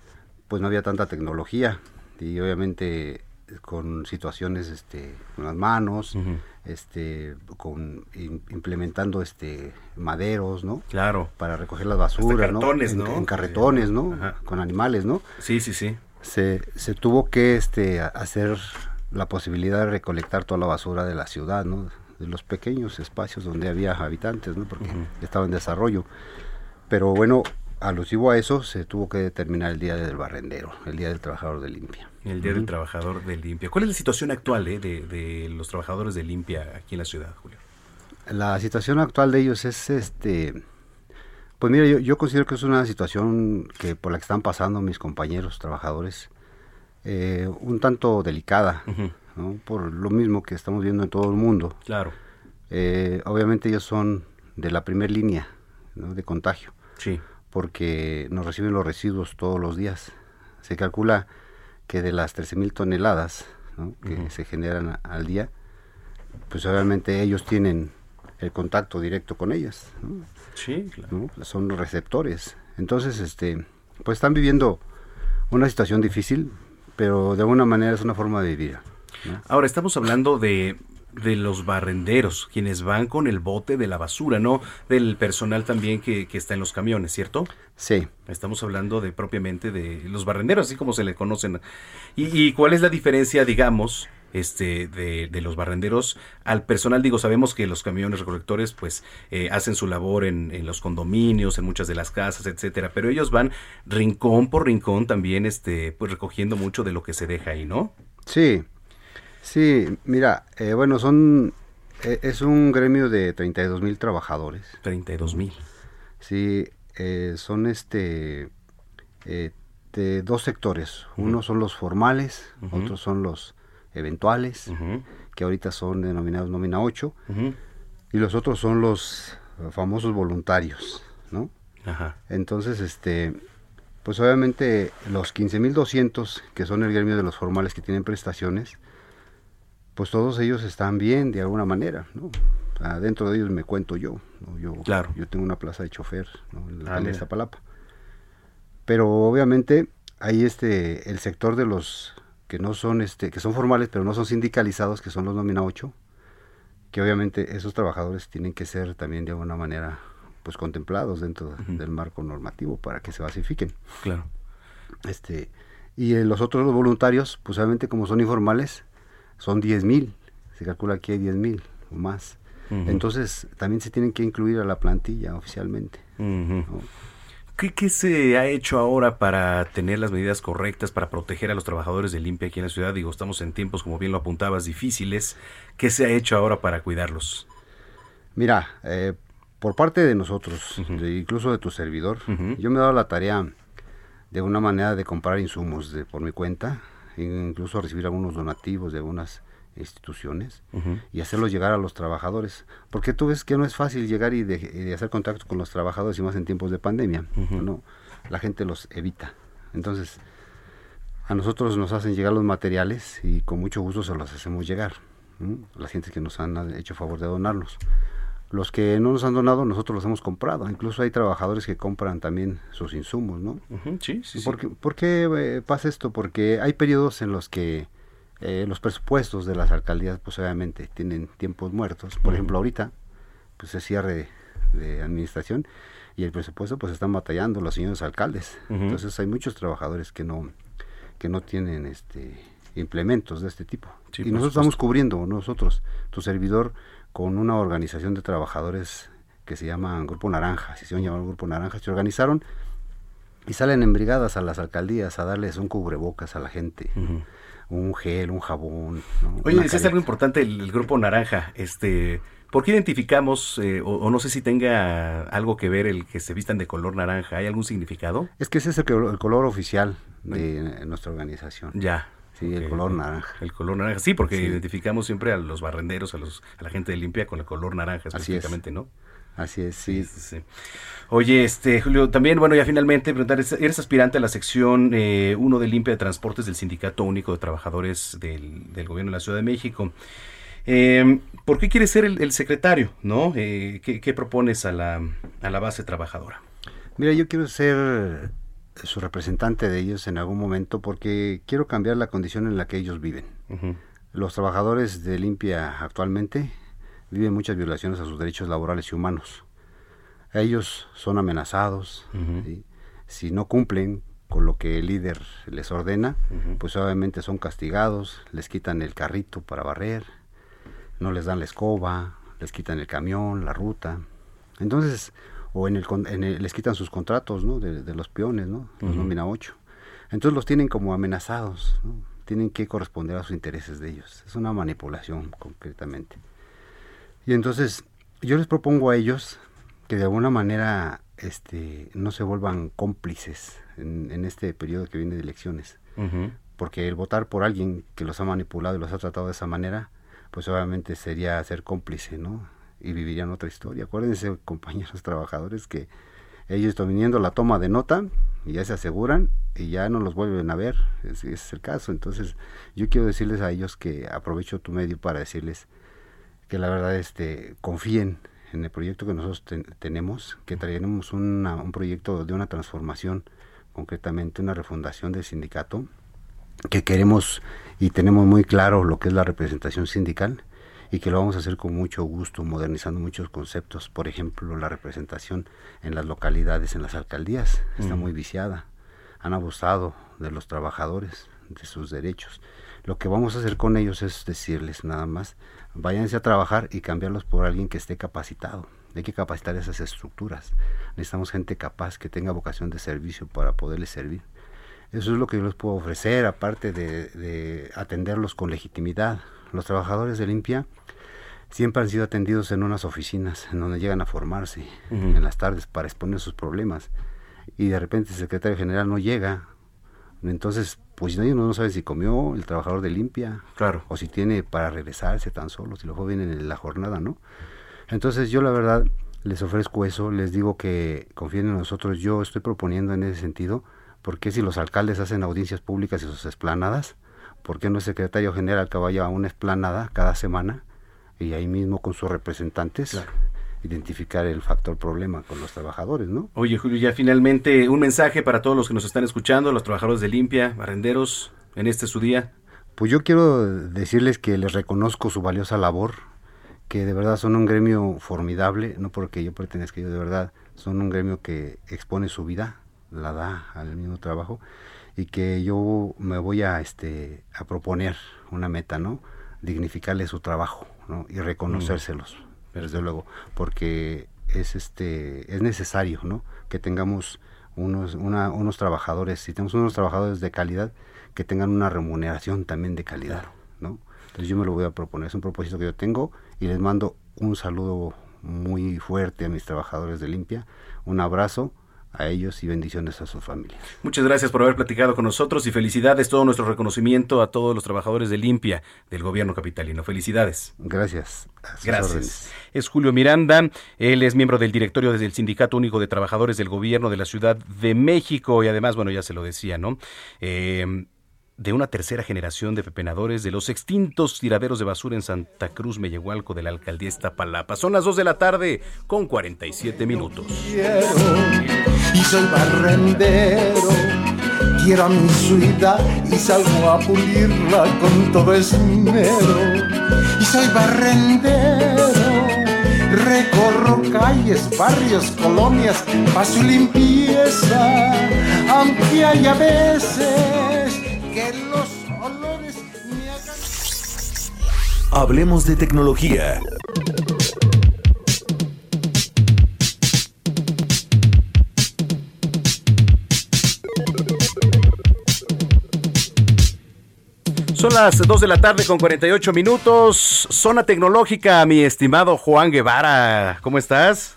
pues no había tanta tecnología, y obviamente con situaciones este, con las manos, uh-huh, este con in, implementando este maderos, ¿no? Claro. Para recoger las basuras, ¿no? Cartones, ¿no? En, en carretones, ¿no? Ajá. Con animales, ¿no? Sí, sí, sí. Se se tuvo que este hacer la posibilidad de recolectar toda la basura de la ciudad, ¿no? De los pequeños espacios donde había habitantes, ¿no? Porque uh-huh. estaba en desarrollo. Pero bueno, alusivo a eso, se tuvo que determinar el Día del Barrendero, el Día del Trabajador de Limpia. El Día uh-huh. del Trabajador de Limpia. ¿Cuál es la situación actual eh, de, de los trabajadores de Limpia aquí en la ciudad, Julio? La situación actual de ellos es, este, pues mira, yo, yo considero que es una situación que por la que están pasando mis compañeros trabajadores, eh, un tanto delicada, uh-huh. ¿no? Por lo mismo que estamos viendo en todo el mundo. Claro. Eh, obviamente ellos son de la primer línea, ¿no? De contagio. Sí. Porque nos reciben los residuos todos los días. Se calcula que de las trece mil toneladas, ¿no? que uh-huh. se generan a, al día, pues obviamente ellos tienen el contacto directo con ellas, ¿no? Sí, claro. ¿No? Son los receptores. Entonces, este, pues están viviendo una situación difícil, pero de alguna manera es una forma de vivir, ¿no? Ahora, estamos hablando de... de los barrenderos, quienes van con el bote de la basura, ¿no? Del personal también que, que está en los camiones, ¿cierto? Sí. Estamos hablando de propiamente de los barrenderos, así como se le conocen. ¿Y, y cuál es la diferencia, digamos, este, de, de los barrenderos al personal? Digo, sabemos que los camiones recolectores, pues, eh, hacen su labor en, en los condominios, en muchas de las casas, etcétera, pero ellos van rincón por rincón también, este, pues, recogiendo mucho de lo que se deja ahí, ¿no? Sí. Sí, mira, eh, bueno, son eh, es un gremio de treinta y dos mil trabajadores. treinta y dos mil. Sí, eh, son este eh, de dos sectores. Uh-huh. Uno son los formales, uh-huh. otros son los eventuales, uh-huh. que ahorita son denominados nómina ocho, uh-huh. y los otros son los famosos voluntarios, ¿no? Ajá. Entonces, este, pues obviamente los quince mil doscientos, que son el gremio de los formales que tienen prestaciones, pues todos ellos están bien de alguna manera, ¿no? Adentro de ellos me cuento yo, ¿no? yo, claro. yo tengo una plaza de chofer, ¿no? en la calle de Iztapalapa. Pero obviamente hay este el sector de los que no son este que son formales pero no son sindicalizados, que son los nómina ocho, que obviamente esos trabajadores tienen que ser también de alguna manera pues contemplados dentro uh-huh. del marco normativo para que se basifiquen. Claro. Este y eh, los otros los voluntarios, pues obviamente como son informales, son diez mil, se calcula que hay diez mil o más. Uh-huh. Entonces, también se tienen que incluir a la plantilla oficialmente. Uh-huh. ¿No? ¿Qué, ¿Qué se ha hecho ahora para tener las medidas correctas, para proteger a los trabajadores de Limpia aquí en la ciudad? Digo, estamos en tiempos, como bien lo apuntabas, difíciles. ¿Qué se ha hecho ahora para cuidarlos? Mira, eh, por parte de nosotros, uh-huh. de, incluso de tu servidor, uh-huh. yo me he dado la tarea de una manera de comprar insumos de, por mi cuenta, incluso recibir algunos donativos de algunas instituciones uh-huh. y hacerlos llegar a los trabajadores, porque tú ves que no es fácil llegar y de, de hacer contacto con los trabajadores, y más en tiempos de pandemia, uh-huh. no, la gente los evita. Entonces a nosotros nos hacen llegar los materiales y con mucho gusto se los hacemos llegar, ¿sí? La gente que nos han hecho favor de donarlos. Los que no nos han donado, nosotros los hemos comprado. Incluso hay trabajadores que compran también sus insumos, ¿no? Uh-huh, sí, sí, ¿Por, sí. Qué, ¿Por qué eh, pasa esto? Porque hay periodos en los que eh, los presupuestos de las alcaldías, pues obviamente, tienen tiempos muertos. Por uh-huh. ejemplo, ahorita, pues se cierre de, de administración y el presupuesto, pues están batallando los señores alcaldes. Uh-huh. Entonces hay muchos trabajadores que no, que no tienen este implementos de este tipo. Sí, y nosotros estamos cubriendo, nosotros, tu servidor, con una organización de trabajadores que se llama Grupo Naranja, se hicieron llamar Grupo Naranja, se organizaron y salen en brigadas a las alcaldías a darles un cubrebocas a la gente, uh-huh. un gel, un jabón, ¿no? Oye, es algo importante el, el Grupo Naranja, este, ¿por qué identificamos, eh, o, o no sé si tenga algo que ver el que se vistan de color naranja? ¿Hay algún significado? Es que ese es el, el color oficial de uh-huh. nuestra organización. Ya. Sí, okay. el color naranja. El color naranja, sí, porque sí. identificamos siempre a los barrenderos, a los a la gente de Limpia con el color naranja específicamente, ¿no? Así es, sí. Sí, sí. Oye, este Julio, también, bueno, ya finalmente, preguntar, eres aspirante a la sección eh, uno de Limpia de Transportes del Sindicato Único de Trabajadores del, del Gobierno de la Ciudad de México. Eh, ¿Por qué quieres ser el, el secretario, no? Eh, ¿qué, qué propones a la, a la base trabajadora? Mira, yo quiero ser su representante de ellos en algún momento, porque quiero cambiar la condición en la que ellos viven. Uh-huh. Los trabajadores de Limpia actualmente viven muchas violaciones a sus derechos laborales y humanos. Ellos son amenazados, uh-huh. ¿sí? Si no cumplen con lo que el líder les ordena, uh-huh. pues obviamente son castigados, les quitan el carrito para barrer, no les dan la escoba, les quitan el camión, la ruta. Entonces, o en el, en el les quitan sus contratos, ¿no? de, de los peones, ¿no? Los uh-huh. nómina ocho. Entonces los tienen como amenazados, ¿no? Tienen que corresponder a sus intereses de ellos. Es una manipulación, concretamente. Y entonces, yo les propongo a ellos que de alguna manera este, no se vuelvan cómplices en, en este periodo que viene de elecciones. Uh-huh. Porque el votar por alguien que los ha manipulado y los ha tratado de esa manera, pues obviamente sería ser cómplice, ¿no? Y vivirían otra historia. Acuérdense, compañeros trabajadores, que ellos están viniendo la toma de nota y ya se aseguran y ya no los vuelven a ver. Ese es el caso. Entonces, yo quiero decirles a ellos que aprovecho tu medio para decirles que la verdad este confíen en el proyecto que nosotros ten, tenemos, que traeremos una, un proyecto de una transformación, concretamente una refundación del sindicato, que queremos y tenemos muy claro lo que es la representación sindical y que lo vamos a hacer con mucho gusto, modernizando muchos conceptos. Por ejemplo, la representación en las localidades, en las alcaldías, mm. está muy viciada. Han abusado de los trabajadores, de sus derechos. Lo que vamos a hacer con ellos es decirles nada más, váyanse a trabajar y cambiarlos por alguien que esté capacitado. Hay que capacitar esas estructuras. Necesitamos gente capaz, que tenga vocación de servicio para poderles servir. Eso es lo que yo les puedo ofrecer, aparte de, de atenderlos con legitimidad. Los trabajadores de Limpia siempre han sido atendidos en unas oficinas en donde llegan a formarse uh-huh. en las tardes para exponer sus problemas, y de repente el secretario general no llega. Entonces, pues nadie no sabe si comió el trabajador de Limpia, claro, o si tiene para regresarse tan solo, si lo fue bien en la jornada, ¿no? Entonces yo la verdad les ofrezco eso, les digo que confíen en nosotros. Yo estoy proponiendo en ese sentido, porque si los alcaldes hacen audiencias públicas y sus explanadas, ¿por qué no el secretario general que vaya a una explanada cada semana y ahí mismo con sus representantes, claro, identificar el factor problema con los trabajadores, ¿no? Oye, Julio, ya finalmente un mensaje para todos los que nos están escuchando, los trabajadores de Limpia, barrenderos, en este su día. Pues yo quiero decirles que les reconozco su valiosa labor, que de verdad son un gremio formidable, no porque yo pertenezca, yo de verdad son un gremio que expone su vida, la da al mismo trabajo, y que yo me voy a este a proponer una meta, ¿no? Dignificarle su trabajo, ¿no? Y reconocérselos, mm. desde luego, porque es este es necesario, ¿no? Que tengamos unos una, unos trabajadores, si tenemos unos trabajadores de calidad, que tengan una remuneración también de calidad, ¿no? Entonces yo me lo voy a proponer, es un propósito que yo tengo, y les mando un saludo muy fuerte a mis trabajadores de Limpia, un abrazo a ellos y bendiciones a sus familias. Muchas gracias por haber platicado con nosotros y felicidades, todo nuestro reconocimiento a todos los trabajadores de Limpia del gobierno capitalino. Felicidades. Gracias. Gracias. Órdenes. Es Julio Miranda, él es miembro del directorio desde el Sindicato Único de Trabajadores del Gobierno de la Ciudad de México, y además, bueno, ya se lo decía, ¿no? Eh... de una tercera generación de pepenadores de los extintos tiraderos de basura en Santa Cruz Mellehualco de la alcaldía Iztapalapa. Son las dos de la tarde con cuarenta y siete minutos. Quiero, y soy barrendero, quiero a mi ciudad y salgo a pulirla con todo esmero. Y soy barrendero, recorro calles, barrios, colonias, pa' su limpieza, aunque hay a veces... Hablemos de tecnología. Son las dos de la tarde con cuarenta y ocho minutos. Zona tecnológica, mi estimado Juan Guevara. ¿Cómo estás?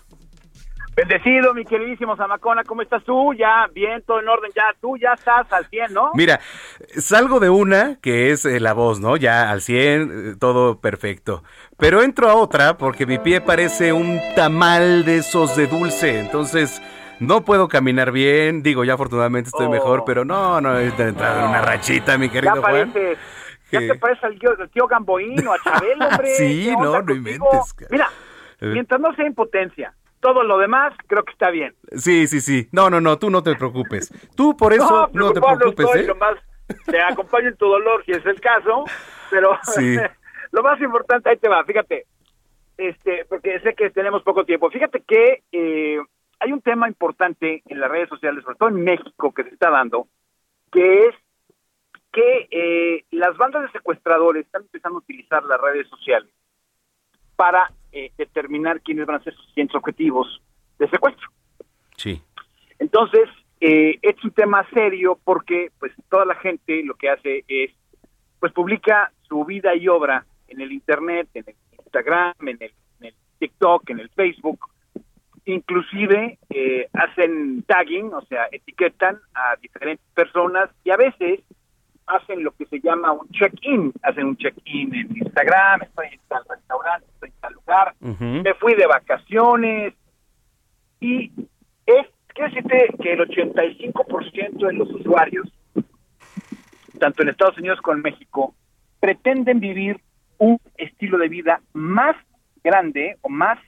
Bendecido, mi queridísimo Zamacona, ¿cómo estás tú? Ya, bien, todo en orden, ya, tú ya estás al cien, ¿no? Mira, salgo de una, que es eh, la voz, ¿no? Ya al cien, eh, todo perfecto. Pero entro a otra, porque mi pie parece un tamal de esos de dulce, entonces no puedo caminar bien. Digo, ya afortunadamente estoy oh. mejor, pero no, no, he entrado en una rachita, mi querido ya Juan. Parece, ya eh. te parece al tío, tío Gamboíno, a Chabelo, hombre. Sí, no, no inventes. Mira, mientras no sea impotencia. Todo lo demás creo que está bien. Sí, sí, sí. No, no, no, tú no te preocupes. Tú por eso no, no te preocupes. Estoy, ¿eh? Nomás te acompaño en tu dolor si es el caso, pero sí. Lo más importante, ahí te va, fíjate. este, porque sé que tenemos poco tiempo. Fíjate que eh, hay un tema importante en las redes sociales, sobre todo en México, que se está dando, que es que eh, las bandas de secuestradores están empezando a utilizar las redes sociales para eh, determinar quiénes van a ser sus siguientes objetivos de secuestro. Sí. Entonces, eh, es un tema serio porque pues toda la gente lo que hace es, pues publica su vida y obra en el internet, en el Instagram, en el, en el TikTok, en el Facebook. Inclusive eh, hacen tagging, o sea, etiquetan a diferentes personas y a veces hacen lo que se llama un check-in. Hacen un check-in en Instagram: estoy en tal restaurante, estoy en tal lugar, uh-huh. me fui de vacaciones. Y es, quiero decirte que el ochenta y cinco por ciento de los usuarios, tanto en Estados Unidos como en México, pretenden vivir un estilo de vida más grande o más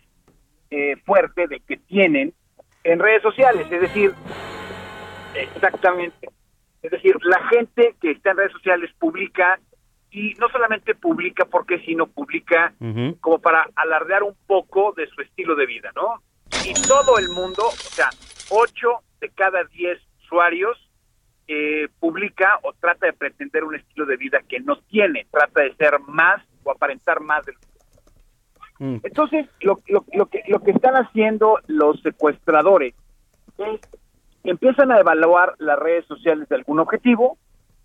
eh, fuerte del que tienen en redes sociales. Es decir, exactamente. Es decir, la gente que está en redes sociales publica, y no solamente publica porque, sino publica uh-huh. como para alardear un poco de su estilo de vida, ¿no? Y todo el mundo, o sea, ocho de cada diez usuarios eh, publica o trata de pretender un estilo de vida que no tiene, trata de ser más o aparentar más. Del... Uh-huh. Entonces, lo, lo, lo, que, lo que están haciendo los secuestradores es... empiezan a evaluar las redes sociales de algún objetivo,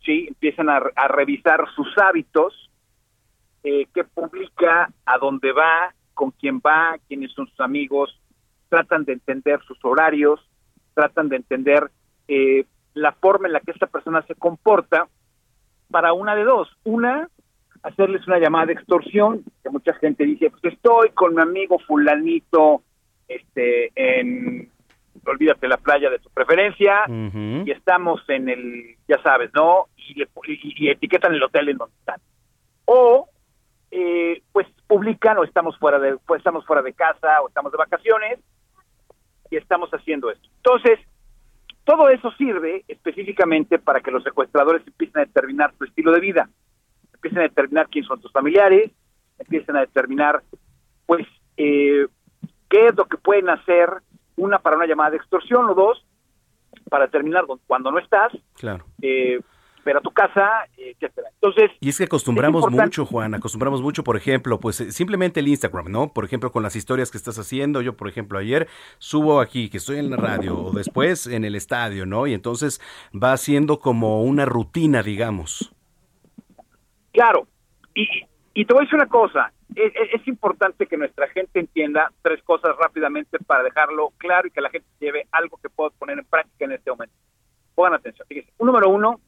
sí, empiezan a, a revisar sus hábitos, eh, qué publica, a dónde va, con quién va, quiénes son sus amigos, tratan de entender sus horarios, tratan de entender eh, la forma en la que esta persona se comporta, para una de dos. Una, hacerles una llamada de extorsión, que mucha gente dice, pues estoy con mi amigo fulanito este, en... olvídate la playa de tu preferencia, uh-huh. y estamos en el, ya sabes, ¿no? Y, le, y, y etiquetan el hotel en donde están. O, eh, pues, publican, o estamos fuera de pues, estamos fuera de casa, o estamos de vacaciones, y estamos haciendo esto. Entonces, todo eso sirve específicamente para que los secuestradores empiecen a determinar tu estilo de vida, empiecen a determinar quién son tus familiares, empiecen a determinar, pues, eh, qué es lo que pueden hacer, una para una llamada de extorsión, o dos, para terminar cuando no estás, claro. eh, pero a tu casa, etcétera. Entonces, y es que acostumbramos es mucho, Juan, acostumbramos mucho, por ejemplo, pues simplemente el Instagram, ¿no? Por ejemplo, con las historias que estás haciendo, yo, por ejemplo, ayer subo aquí, que estoy en la radio, o después en el estadio, ¿no? Y entonces va siendo como una rutina, digamos. Claro, y, y te voy a decir una cosa, es importante que nuestra gente entienda tres cosas rápidamente para dejarlo claro y que la gente lleve algo que pueda poner en práctica en este momento. Pongan atención. Fíjense. Número uno,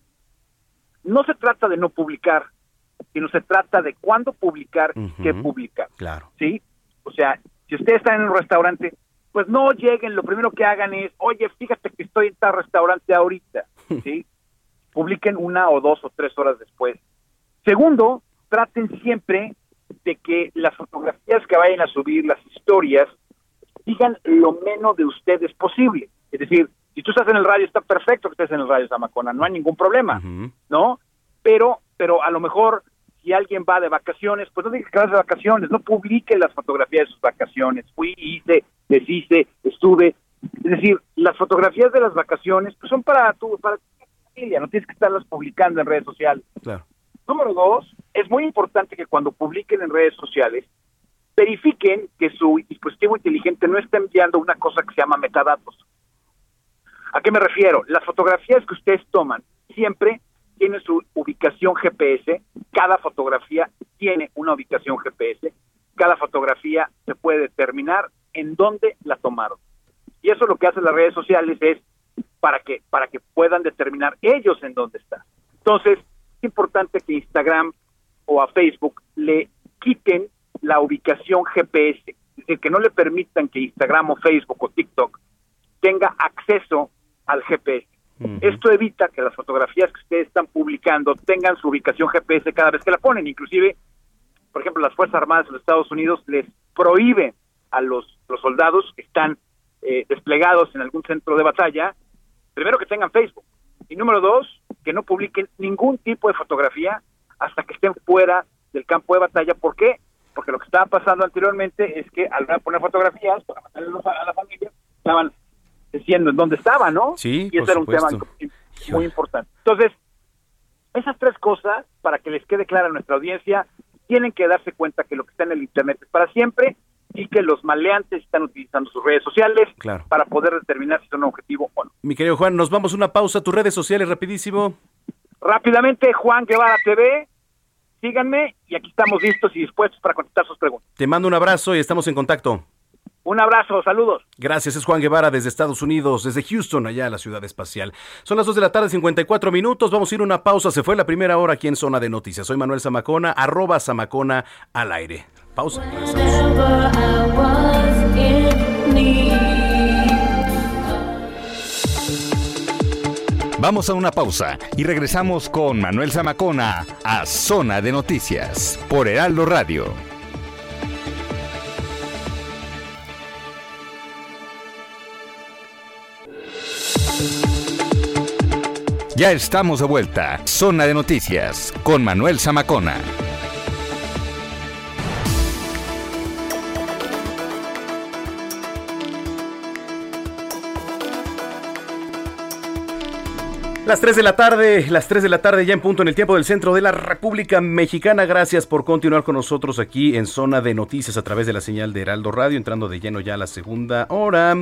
no se trata de no publicar, sino se trata de cuándo publicar, uh-huh. qué publicar. Claro. ¿Sí? O sea, si ustedes están en un restaurante, pues no lleguen, lo primero que hagan es, oye, fíjate que estoy en tal restaurante ahorita. ¿Sí? Publiquen una o dos o tres horas después. Segundo, traten siempre de que las fotografías que vayan a subir, las historias, digan lo menos de ustedes posible. Es decir, si tú estás en el radio, está perfecto que estés en el radio, Zamacona, no hay ningún problema, uh-huh. ¿no? Pero pero a lo mejor, si alguien va de vacaciones, pues no digas que vas de vacaciones, no publique las fotografías de sus vacaciones. Fui, hice, deshice, estuve. Es decir, las fotografías de las vacaciones pues son para tu, para tu familia, no tienes que estarlas publicando en redes sociales. Claro. Número dos, es muy importante que cuando publiquen en redes sociales, verifiquen que su dispositivo inteligente no está enviando una cosa que se llama metadatos. ¿A qué me refiero? Las fotografías que ustedes toman siempre tienen su ubicación G P S, cada fotografía tiene una ubicación G P S, cada fotografía se puede determinar en dónde la tomaron. Y eso lo que hacen las redes sociales es para que, para que puedan determinar ellos en dónde está. Entonces, es importante que Instagram o a Facebook le quiten la ubicación G P S, es decir, que no le permitan que Instagram o Facebook o TikTok tenga acceso al G P S. Uh-huh. Esto evita que las fotografías que ustedes están publicando tengan su ubicación G P S cada vez que la ponen. Inclusive, por ejemplo, las Fuerzas Armadas de los Estados Unidos les prohíben a los, los soldados que están eh, desplegados en algún centro de batalla, primero que tengan Facebook, y número dos, que no publiquen ningún tipo de fotografía hasta que estén fuera del campo de batalla. ¿Por qué? porque lo que estaba pasando anteriormente es que al poner fotografías para mandarle a la familia, estaban diciendo en dónde estaban, ¿no? Sí, y eso era un tema muy importante. Entonces, esas tres cosas, para que les quede clara a nuestra audiencia, tienen que darse cuenta que lo que está en el Internet es para siempre y que los maleantes están utilizando sus redes sociales, claro, para poder determinar si son un objetivo o no. Mi querido Juan, nos vamos a una pausa. Tus redes sociales, rapidísimo. Rápidamente, Juan Guevara T V. Síganme y aquí estamos listos y dispuestos para contestar sus preguntas. Te mando un abrazo y estamos en contacto. Un abrazo, saludos. Gracias, es Juan Guevara desde Estados Unidos, desde Houston, allá a la ciudad espacial. Son las dos de la tarde, cincuenta y cuatro minutos, vamos a ir a una pausa. Se fue la primera hora aquí en Zona de Noticias. Soy Manuel Zamacona, arroba Zamacona al aire. Pausa. Vamos a una pausa y regresamos con Manuel Zamacona a Zona de Noticias por Heraldo Radio. Ya estamos de vuelta. Zona de Noticias con Manuel Zamacona. Las tres de la tarde, las tres de la tarde ya en punto en el tiempo del centro de la República Mexicana. Gracias por continuar con nosotros aquí en Zona de Noticias a través de la señal de Heraldo Radio, entrando de lleno ya a la segunda hora.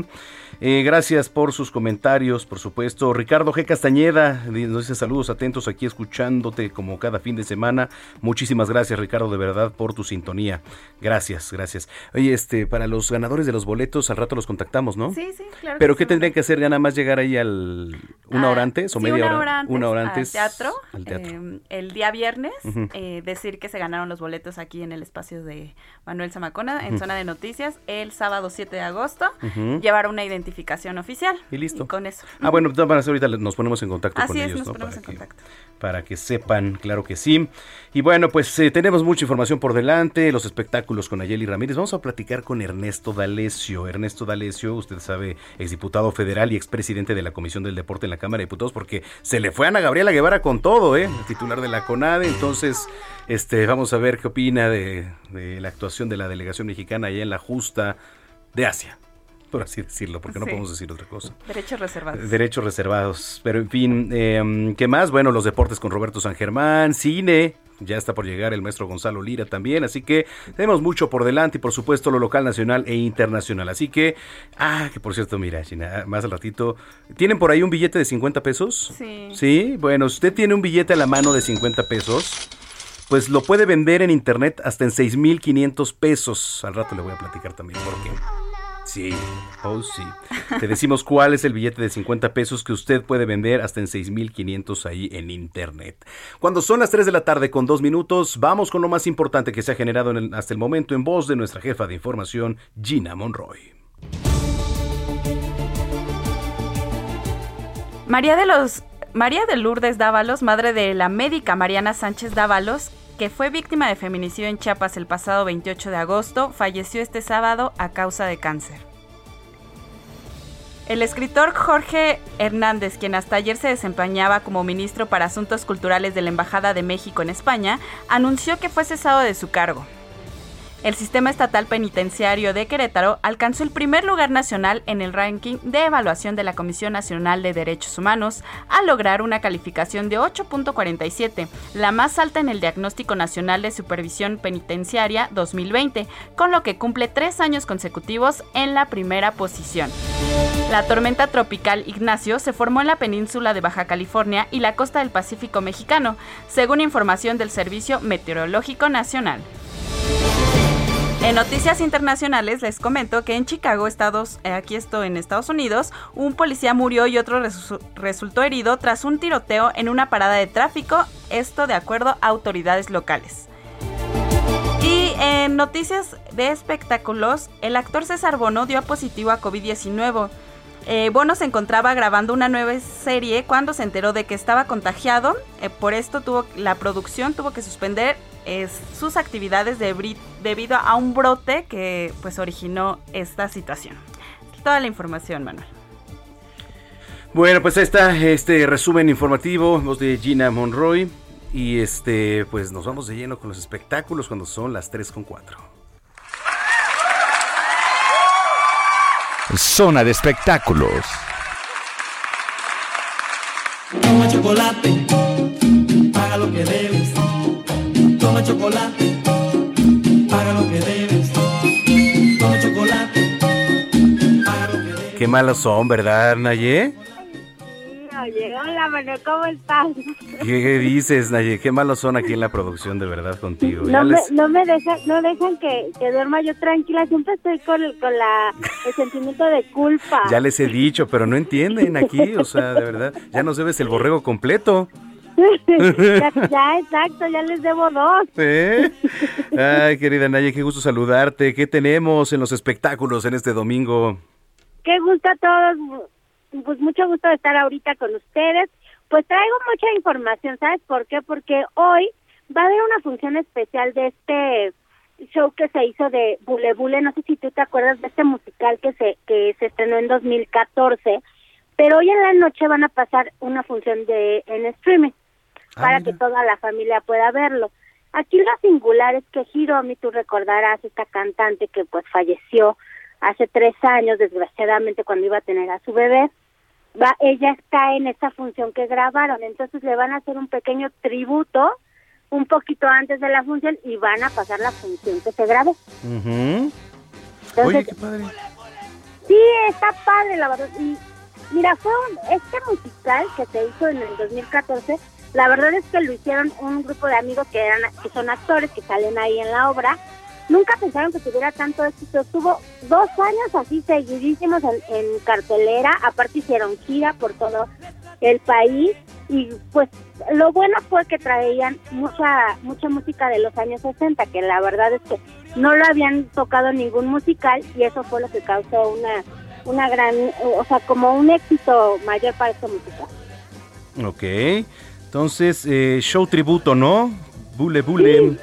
Eh, gracias por sus comentarios, por supuesto. Ricardo G. Castañeda nos dice saludos atentos aquí escuchándote como cada fin de semana. Muchísimas gracias, Ricardo, de verdad, por tu sintonía. Gracias, gracias. Oye, este, para los ganadores de los boletos, al rato los contactamos, ¿no? Sí, sí, claro. ¿Pero qué tendrían que hacer? Ya nada más llegar ahí al una hora antes o menos. Una hora antes, una hora antes al teatro, al teatro. Eh, el día viernes, uh-huh. eh, decir que se ganaron los boletos aquí en el espacio de Manuel Zamacona, en uh-huh. Zona de Noticias, el sábado siete de agosto, uh-huh. llevar una identificación oficial. Y listo. Y con eso. Ah, bueno, entonces ahorita nos ponemos en contacto. Así con es, ellos, nos ¿no? ponemos para en que, contacto. Para que sepan, claro que sí. Y bueno, pues eh, tenemos mucha información por delante, los espectáculos con Ayeli Ramírez. Vamos a platicar con Ernesto D'Alessio. Ernesto D'Alessio, usted sabe, exdiputado federal y expresidente de la Comisión del Deporte en la Cámara de Diputados, porque se le fue a Ana Gabriela Guevara con todo, ¿eh? El titular de la CONADE. Entonces, este, vamos a ver qué opina de, de la actuación de la delegación mexicana allá en la justa de Asia, por así decirlo, porque sí, no podemos decir otra cosa. Derechos reservados. Derechos reservados. Pero, en fin, eh, ¿qué más? Bueno, los deportes con Roberto San Germán, cine. Ya está por llegar el maestro Gonzalo Lira también, así que tenemos mucho por delante y por supuesto lo local, nacional e internacional. Así que, ah, que por cierto, mira, Gina, más al ratito, ¿tienen por ahí un billete de cincuenta pesos? Sí. Sí, bueno, si usted tiene un billete a la mano de cincuenta pesos, pues lo puede vender en internet hasta en seis mil quinientos pesos. Al rato le voy a platicar también por qué. Sí, oh sí. Te decimos cuál es el billete de cincuenta pesos que usted puede vender hasta en seis mil quinientos ahí en internet. Cuando son las tres de la tarde con dos minutos, vamos con lo más importante que se ha generado en el, hasta el momento en voz de nuestra jefa de información, Gina Monroy. María de los María de Lourdes Dávalos, madre de la médica Mariana Sánchez Dávalos, que fue víctima de feminicidio en Chiapas el pasado veintiocho de agosto, falleció este sábado a causa de cáncer. El escritor Jorge Hernández, quien hasta ayer se desempeñaba como ministro para Asuntos Culturales de la Embajada de México en España, anunció que fue cesado de su cargo. El Sistema Estatal Penitenciario de Querétaro alcanzó el primer lugar nacional en el ranking de evaluación de la Comisión Nacional de Derechos Humanos al lograr una calificación de ocho punto cuarenta y siete, la más alta en el Diagnóstico Nacional de Supervisión Penitenciaria dos mil veinte, con lo que cumple tres años consecutivos en la primera posición. La tormenta tropical Ignacio se formó en la península de Baja California y la costa del Pacífico mexicano, según información del Servicio Meteorológico Nacional. En noticias internacionales les comento que en Chicago, Estados, eh, aquí esto en Estados Unidos, un policía murió y otro resu- resultó herido tras un tiroteo en una parada de tráfico, esto de acuerdo a autoridades locales. Y en noticias de espectáculos, el actor César Bono dio positivo a covid diecinueve. Eh, Bono se encontraba grabando una nueva serie cuando se enteró de que estaba contagiado, eh, por esto tuvo, la producción tuvo que suspender Es sus actividades de bri- debido a un brote que pues originó esta situación. Toda la información, Manuel. Bueno, pues ahí está este resumen informativo, voz de Gina Monroy. Y este, pues nos vamos de lleno con los espectáculos cuando son las tres con cuatro. Zona de espectáculos. Toma chocolate, paga lo que debes. Toma chocolate, paga lo que debes. Toma chocolate, paga lo que debes. Qué malos son, ¿verdad, Naye? Oye, hola, Manuel, ¿cómo estás? ¿Qué, qué dices, Naye? Qué malos son aquí en la producción, de verdad, contigo. No me, les... no me dejan, no dejan que, que duerma yo tranquila, siempre estoy con, con la, el sentimiento de culpa. Ya les he dicho, pero no entienden aquí, o sea, de verdad, ya nos debes el borrego completo. ya, ya, exacto, ya les debo dos. ¿Eh? Ay, querida Naye, qué gusto saludarte. ¿Qué tenemos en los espectáculos en este domingo? Qué gusto a todos. Pues mucho gusto de estar ahorita con ustedes. Pues traigo mucha información, ¿sabes por qué? Porque hoy va a haber una función especial de este show que se hizo de Bule Bule. No sé si tú te acuerdas de este musical que se que se estrenó en dos mil catorce, pero hoy en la noche van a pasar una función de en streaming ah, para mira. que toda la familia pueda verlo. Aquí lo singular es que Hiromi, tú recordarás, esta cantante que pues falleció hace tres años, desgraciadamente, cuando iba a tener a su bebé, va, ella está en esta función que grabaron, entonces le van a hacer un pequeño tributo un poquito antes de la función y van a pasar la función que se grabó. Uh-huh. Entonces, oye, qué padre. Sí, está padre, la verdad. Y mira, fue un, este musical que se hizo en el dos mil catorce, la verdad es que lo hicieron un grupo de amigos que eran que son actores que salen ahí en la obra. Nunca pensaron que tuviera tanto éxito. Estuvo dos años así seguidísimos en, en cartelera. Aparte hicieron gira por todo el país. Y pues lo bueno fue que traían mucha mucha música de los años sesenta, que la verdad es que no lo habían tocado ningún musical. Y eso fue lo que causó una una gran... O sea, como un éxito mayor para esta música. Ok. Entonces, eh, show tributo, ¿no? Bule, bule... Sí.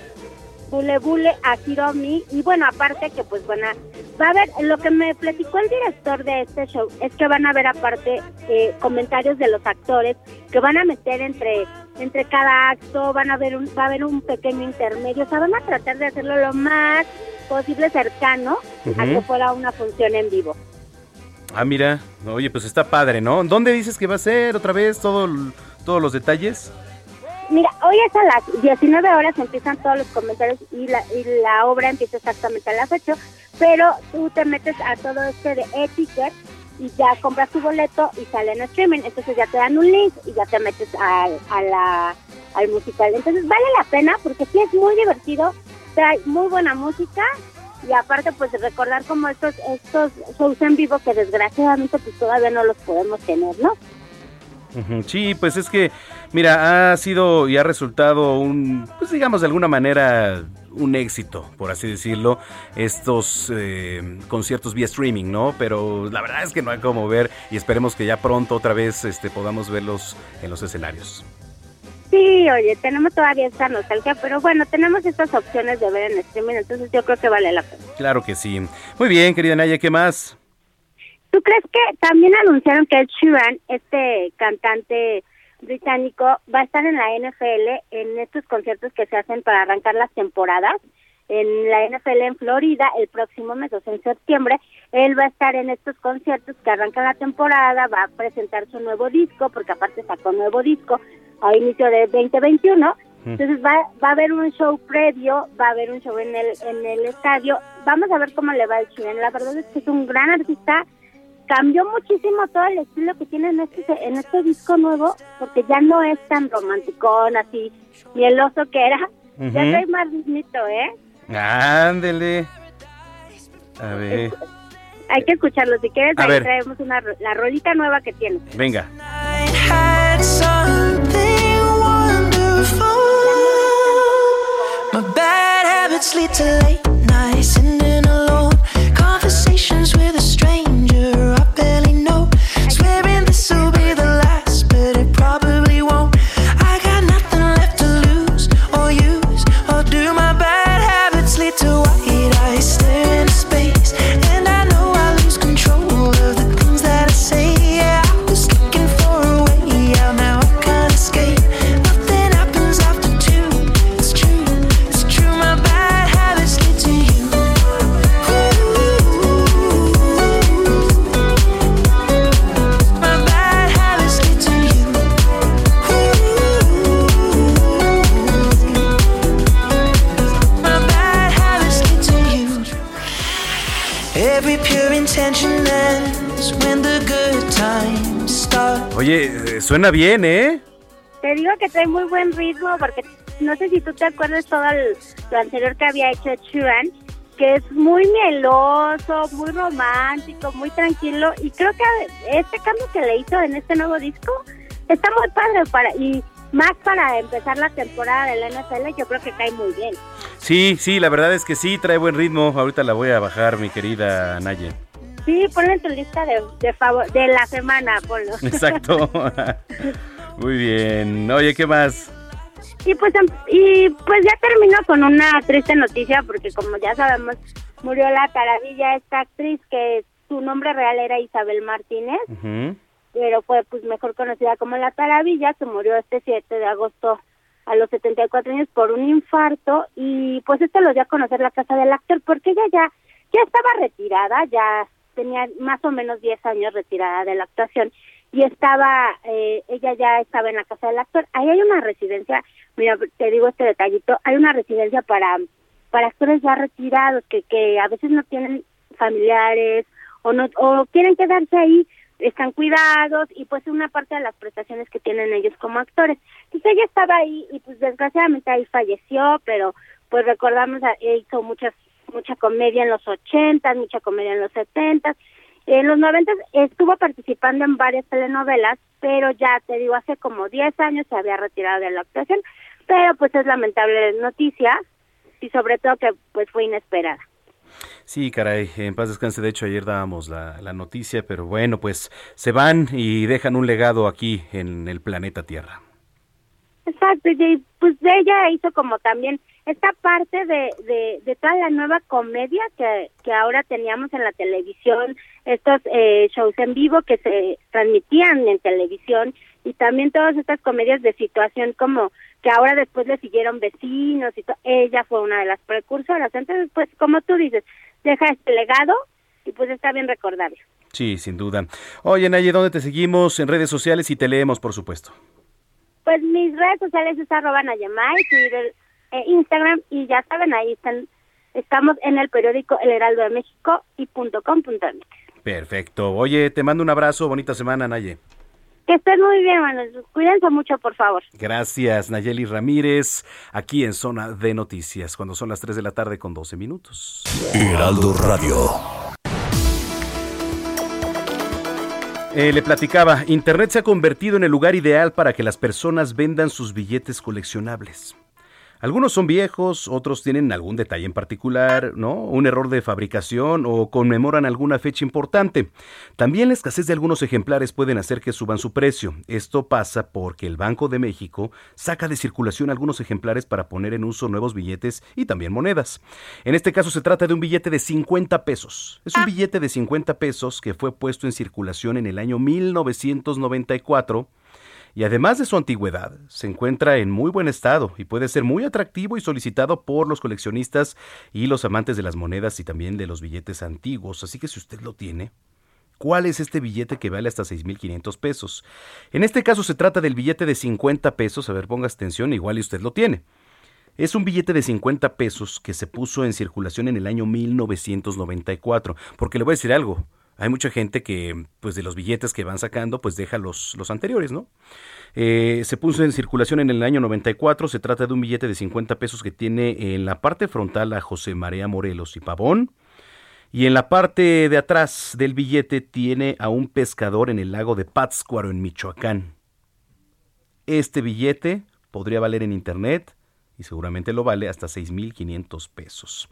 Bule Bule a Hiromi. Y bueno, aparte que pues van a, va a haber, lo que me platicó el director de este show es que van a ver aparte eh, comentarios de los actores que van a meter entre entre cada acto, van a ver un, va a haber un pequeño intermedio, o sea, van a tratar de hacerlo lo más posible cercano uh-huh. a que fuera una función en vivo. Ah, mira, oye, pues está padre, ¿no? ¿Dónde dices que va a ser otra vez todo, todos los detalles? Mira, hoy es a las diecinueve horas, empiezan todos los comentarios y la y la obra empieza exactamente a las ocho, pero tú te metes a todo este de e-ticket y ya compras tu boleto y sale en streaming, entonces ya te dan un link y ya te metes a, a la, al musical. Entonces vale la pena porque sí es muy divertido, trae muy buena música y aparte pues recordar como estos, estos shows en vivo que desgraciadamente pues todavía no los podemos tener, ¿no? Sí, pues es que, mira, ha sido y ha resultado un, pues digamos de alguna manera, un éxito, por así decirlo, estos eh, conciertos vía streaming, ¿no? Pero la verdad es que no hay como ver y esperemos que ya pronto otra vez este, podamos verlos en los escenarios. Sí, oye, tenemos todavía esta nostalgia, pero bueno, tenemos estas opciones de ver en streaming, entonces yo creo que vale la pena. Claro que sí. Muy bien, querida Naya, ¿qué más? ¿Tú crees que también anunciaron que Ed Sheeran, este cantante británico, va a estar en la N F L en estos conciertos que se hacen para arrancar las temporadas? En la N F L en Florida, el próximo mes, o sea, en septiembre, él va a estar en estos conciertos que arrancan la temporada, va a presentar su nuevo disco, porque aparte sacó un nuevo disco a inicio de veinte veintiuno. Entonces va, va a haber un show previo, va a haber un show en el, en el estadio. Vamos a ver cómo le va a Ed Sheeran. La verdad es que es un gran artista. Cambió muchísimo todo el estilo que tiene en este, en este disco nuevo, porque ya no es tan romanticón, así, mieloso que era. Uh-huh. Ya soy más dignito, ¿eh? Ándele. A ver. Hay que escucharlo, si quieres, a ahí ver. Traemos una, la rolita nueva que tiene. Venga. Conversations with a stranger I barely know, swearing this will be the last, but it probably won't. I got nothing left to lose or use, or do my bad habits lead to white eyes staring into space, and I know I lose control of the things that I say. Yeah, I was looking for a way out, now I can't escape. Nothing happens after Oye, suena bien, ¿eh? Te digo que trae muy buen ritmo, porque no sé si tú te acuerdas todo el, lo anterior que había hecho Sheeran, que es muy mieloso, muy romántico, muy tranquilo, y creo que este cambio que le hizo en este nuevo disco está muy padre, para y más para empezar la temporada de la N F L, yo creo que cae muy bien. Sí, sí, la verdad es que sí, trae buen ritmo, ahorita la voy a bajar, mi querida Naye. Sí, ponlo en tu lista de, de, favor, de la semana, ponlo. Exacto. Muy bien. Oye, ¿qué más? Y pues, y pues ya termino con una triste noticia, porque como ya sabemos, murió la taravilla, esta actriz que su nombre real era Isabel Martínez, uh-huh. pero fue pues mejor conocida como la taravilla, que murió este siete de agosto a los setenta y cuatro años por un infarto, y pues esto lo dio a conocer la casa del actor, porque ella ya, ya estaba retirada, ya tenía más o menos diez años retirada de la actuación, y estaba, eh, ella ya estaba en la casa del actor. Ahí hay una residencia, mira, te digo este detallito, hay una residencia para para actores ya retirados, que que a veces no tienen familiares, o no o quieren quedarse ahí, están cuidados, y pues una parte de las prestaciones que tienen ellos como actores. Entonces ella estaba ahí, y pues desgraciadamente ahí falleció, pero pues recordamos, hizo muchas mucha comedia en los ochentas, mucha comedia en los setentas, en los noventas estuvo participando en varias telenovelas, pero ya te digo, hace como diez años se había retirado de la actuación, pero pues es lamentable noticia, y sobre todo que pues fue inesperada. Sí, caray, en paz descanse. De hecho, ayer dábamos la, la noticia, pero bueno, pues se van y dejan un legado aquí en el planeta Tierra. Exacto, y pues de ella hizo como también esta parte de, de, de toda la nueva comedia que, que ahora teníamos en la televisión, estos eh, shows en vivo que se transmitían en televisión, y también todas estas comedias de situación como que ahora después le siguieron Vecinos, y to- ella fue una de las precursoras. Entonces, pues, como tú dices, deja este legado y pues está bien recordarlo. Sí, sin duda. Oye, Naye, ¿dónde te seguimos? En redes sociales, y te leemos, por supuesto. Pues mis redes sociales es arroba Nayamay, Twitter, e Instagram, y ya saben, ahí están, estamos en el periódico El Heraldo de México y punto com punto mx. Perfecto. Oye, te mando un abrazo, bonita semana, Naye. Que estés muy bien, Manuel. Cuídense mucho, por favor. Gracias, Nayeli Ramírez, aquí en Zona de Noticias, cuando son las tres de la tarde con doce minutos. Heraldo Radio. Eh, le platicaba, Internet se ha convertido en el lugar ideal para que las personas vendan sus billetes coleccionables. Algunos son viejos, otros tienen algún detalle en particular, ¿no? Un error de fabricación, o conmemoran alguna fecha importante. También la escasez de algunos ejemplares pueden hacer que suban su precio. Esto pasa porque el Banco de México saca de circulación algunos ejemplares para poner en uso nuevos billetes y también monedas. En este caso se trata de un billete de cincuenta pesos. Es un billete de cincuenta pesos que fue puesto en circulación en el año mil novecientos noventa y cuatro. Y además de su antigüedad, se encuentra en muy buen estado y puede ser muy atractivo y solicitado por los coleccionistas y los amantes de las monedas y también de los billetes antiguos. Así que si usted lo tiene, ¿cuál es este billete que vale hasta seis mil quinientos pesos? En este caso se trata del billete de cincuenta pesos. A ver, ponga atención, igual y usted lo tiene. Es un billete de cincuenta pesos que se puso en circulación en el año mil novecientos noventa y cuatro. Porque le voy a decir algo. Hay mucha gente que, pues, de los billetes que van sacando, pues deja los, los anteriores, ¿no? Eh, se puso en circulación en el año noventa y cuatro. Se trata de un billete de cincuenta pesos que tiene en la parte frontal a José María Morelos y Pavón. Y en la parte de atrás del billete tiene a un pescador en el lago de Pátzcuaro, en Michoacán. Este billete podría valer en internet, y seguramente lo vale, hasta seis mil quinientos pesos.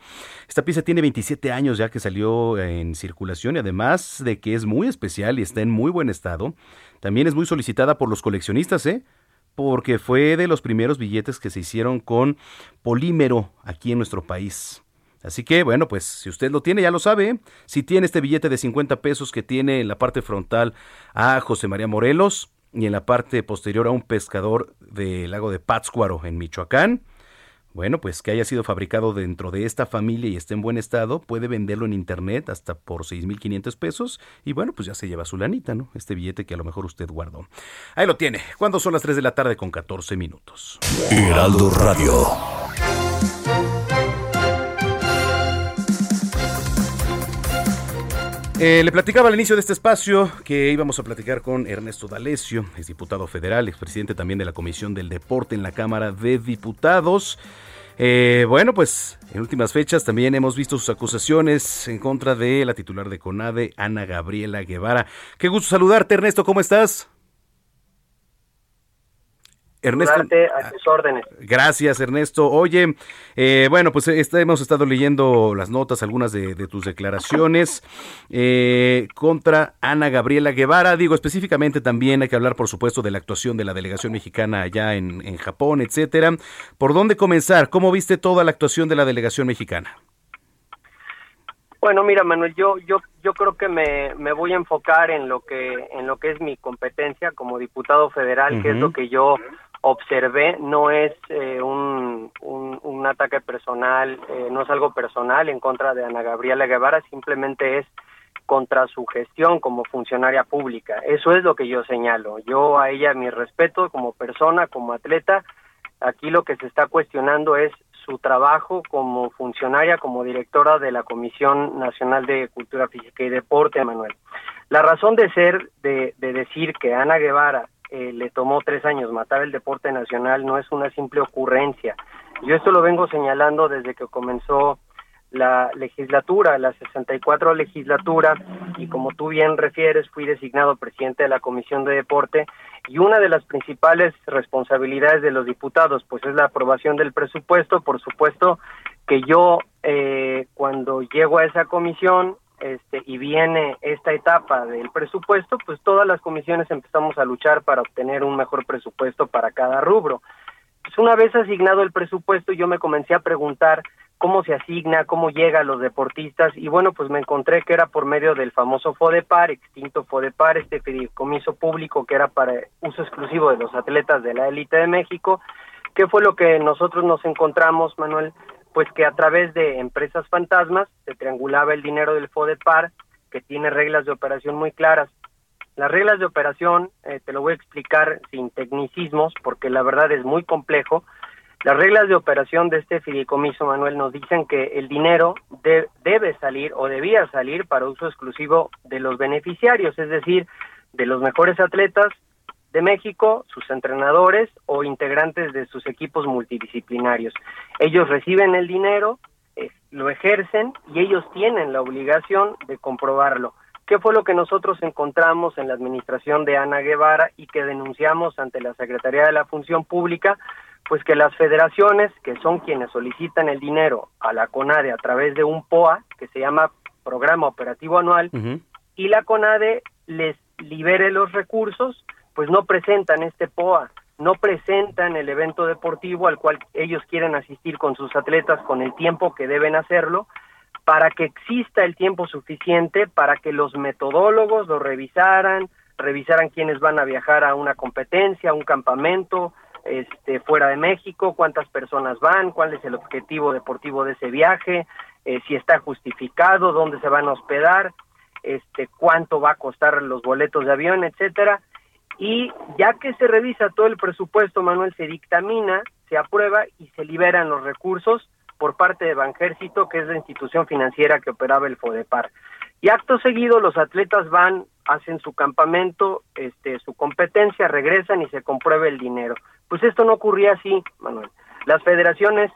Esta pieza tiene veintisiete años ya que salió en circulación, y además de que es muy especial y está en muy buen estado, también es muy solicitada por los coleccionistas, ¿eh? Porque fue de los primeros billetes que se hicieron con polímero aquí en nuestro país. Así que, bueno, pues si usted lo tiene, ya lo sabe, ¿eh? Si tiene este billete de cincuenta pesos que tiene en la parte frontal a José María Morelos y en la parte posterior a un pescador del lago de Pátzcuaro, en Michoacán, bueno, pues que haya sido fabricado dentro de esta familia y esté en buen estado, puede venderlo en internet hasta por seis mil quinientos pesos. Y bueno, pues ya se lleva su lanita, ¿no? Este billete que a lo mejor usted guardó. Ahí lo tiene. Cuando son las tres de la tarde con catorce minutos. Heraldo Radio. Eh, le platicaba al inicio de este espacio que íbamos a platicar con Ernesto D'Alessio, es diputado federal, expresidente también de la Comisión del Deporte en la Cámara de Diputados. Eh, bueno, pues en últimas fechas también hemos visto sus acusaciones en contra de la titular de CONADE, Ana Gabriela Guevara. Qué gusto saludarte, Ernesto, ¿cómo estás? Ernesto, a sus órdenes. Gracias, Ernesto. Oye, eh, bueno, pues está, hemos estado leyendo las notas, algunas de, de tus declaraciones eh, contra Ana Gabriela Guevara. Digo, específicamente también hay que hablar, por supuesto, de la actuación de la delegación mexicana allá en, en Japón, etcétera. ¿Por dónde comenzar? ¿Cómo viste toda la actuación de la delegación mexicana? Bueno, mira, Manuel, yo yo yo creo que me, me voy a enfocar en lo que en lo que es mi competencia como diputado federal, uh-huh. que es lo que yo observé. No es eh, un, un, un ataque personal, eh, no es algo personal en contra de Ana Gabriela Guevara, simplemente es contra su gestión como funcionaria pública. Eso es lo que yo señalo. Yo a ella mi respeto como persona, como atleta. Aquí lo que se está cuestionando es su trabajo como funcionaria, como directora de la Comisión Nacional de Cultura Física y Deporte, Manuel. La razón de ser, de, de decir que Ana Guevara Eh, le tomó tres años matar el deporte nacional no es una simple ocurrencia. Yo esto lo vengo señalando desde que comenzó la legislatura, la sesenta y cuatro legislatura, y como tú bien refieres, fui designado presidente de la Comisión de Deporte, y una de las principales responsabilidades de los diputados pues es la aprobación del presupuesto. Por supuesto que yo eh, cuando llego a esa comisión Este, y viene esta etapa del presupuesto, pues todas las comisiones empezamos a luchar para obtener un mejor presupuesto para cada rubro. Pues una vez asignado el presupuesto, yo me comencé a preguntar cómo se asigna, cómo llega a los deportistas, y bueno, pues me encontré que era por medio del famoso FODEPAR, extinto FODEPAR, este fideicomiso público que era para uso exclusivo de los atletas de la élite de México. ¿Qué fue lo que nosotros nos encontramos, Manuel? Pues que a través de empresas fantasmas se triangulaba el dinero del FODEPAR, que tiene reglas de operación muy claras. Las reglas de operación, eh, te lo voy a explicar sin tecnicismos, porque la verdad es muy complejo. Las reglas de operación de este fideicomiso, Manuel, nos dicen que el dinero de, debe salir o debía salir para uso exclusivo de los beneficiarios, es decir, de los mejores atletas de México, sus entrenadores o integrantes de sus equipos multidisciplinarios. Ellos reciben el dinero, eh, lo ejercen y ellos tienen la obligación de comprobarlo. ¿Qué fue lo que nosotros encontramos en la administración de Ana Guevara y que denunciamos ante la Secretaría de la Función Pública? Pues que las federaciones, que son quienes solicitan el dinero a la CONADE a través de un P O A, que se llama Programa Operativo Anual, uh-huh. y la CONADE les libere los recursos, pues no presentan este P O A, no presentan el evento deportivo al cual ellos quieren asistir con sus atletas con el tiempo que deben hacerlo, para que exista el tiempo suficiente para que los metodólogos lo revisaran, revisaran quiénes van a viajar a una competencia, a un campamento este, fuera de México, cuántas personas van, cuál es el objetivo deportivo de ese viaje, eh, si está justificado, dónde se van a hospedar, este, cuánto va a costar los boletos de avión, etcétera. Y ya que se revisa todo el presupuesto, Manuel, se dictamina, se aprueba y se liberan los recursos por parte de Banjército, que es la institución financiera que operaba el FODEPAR. Y acto seguido los atletas van, hacen su campamento, este, su competencia, regresan y se comprueba el dinero. Pues esto no ocurría así, Manuel. Las federaciones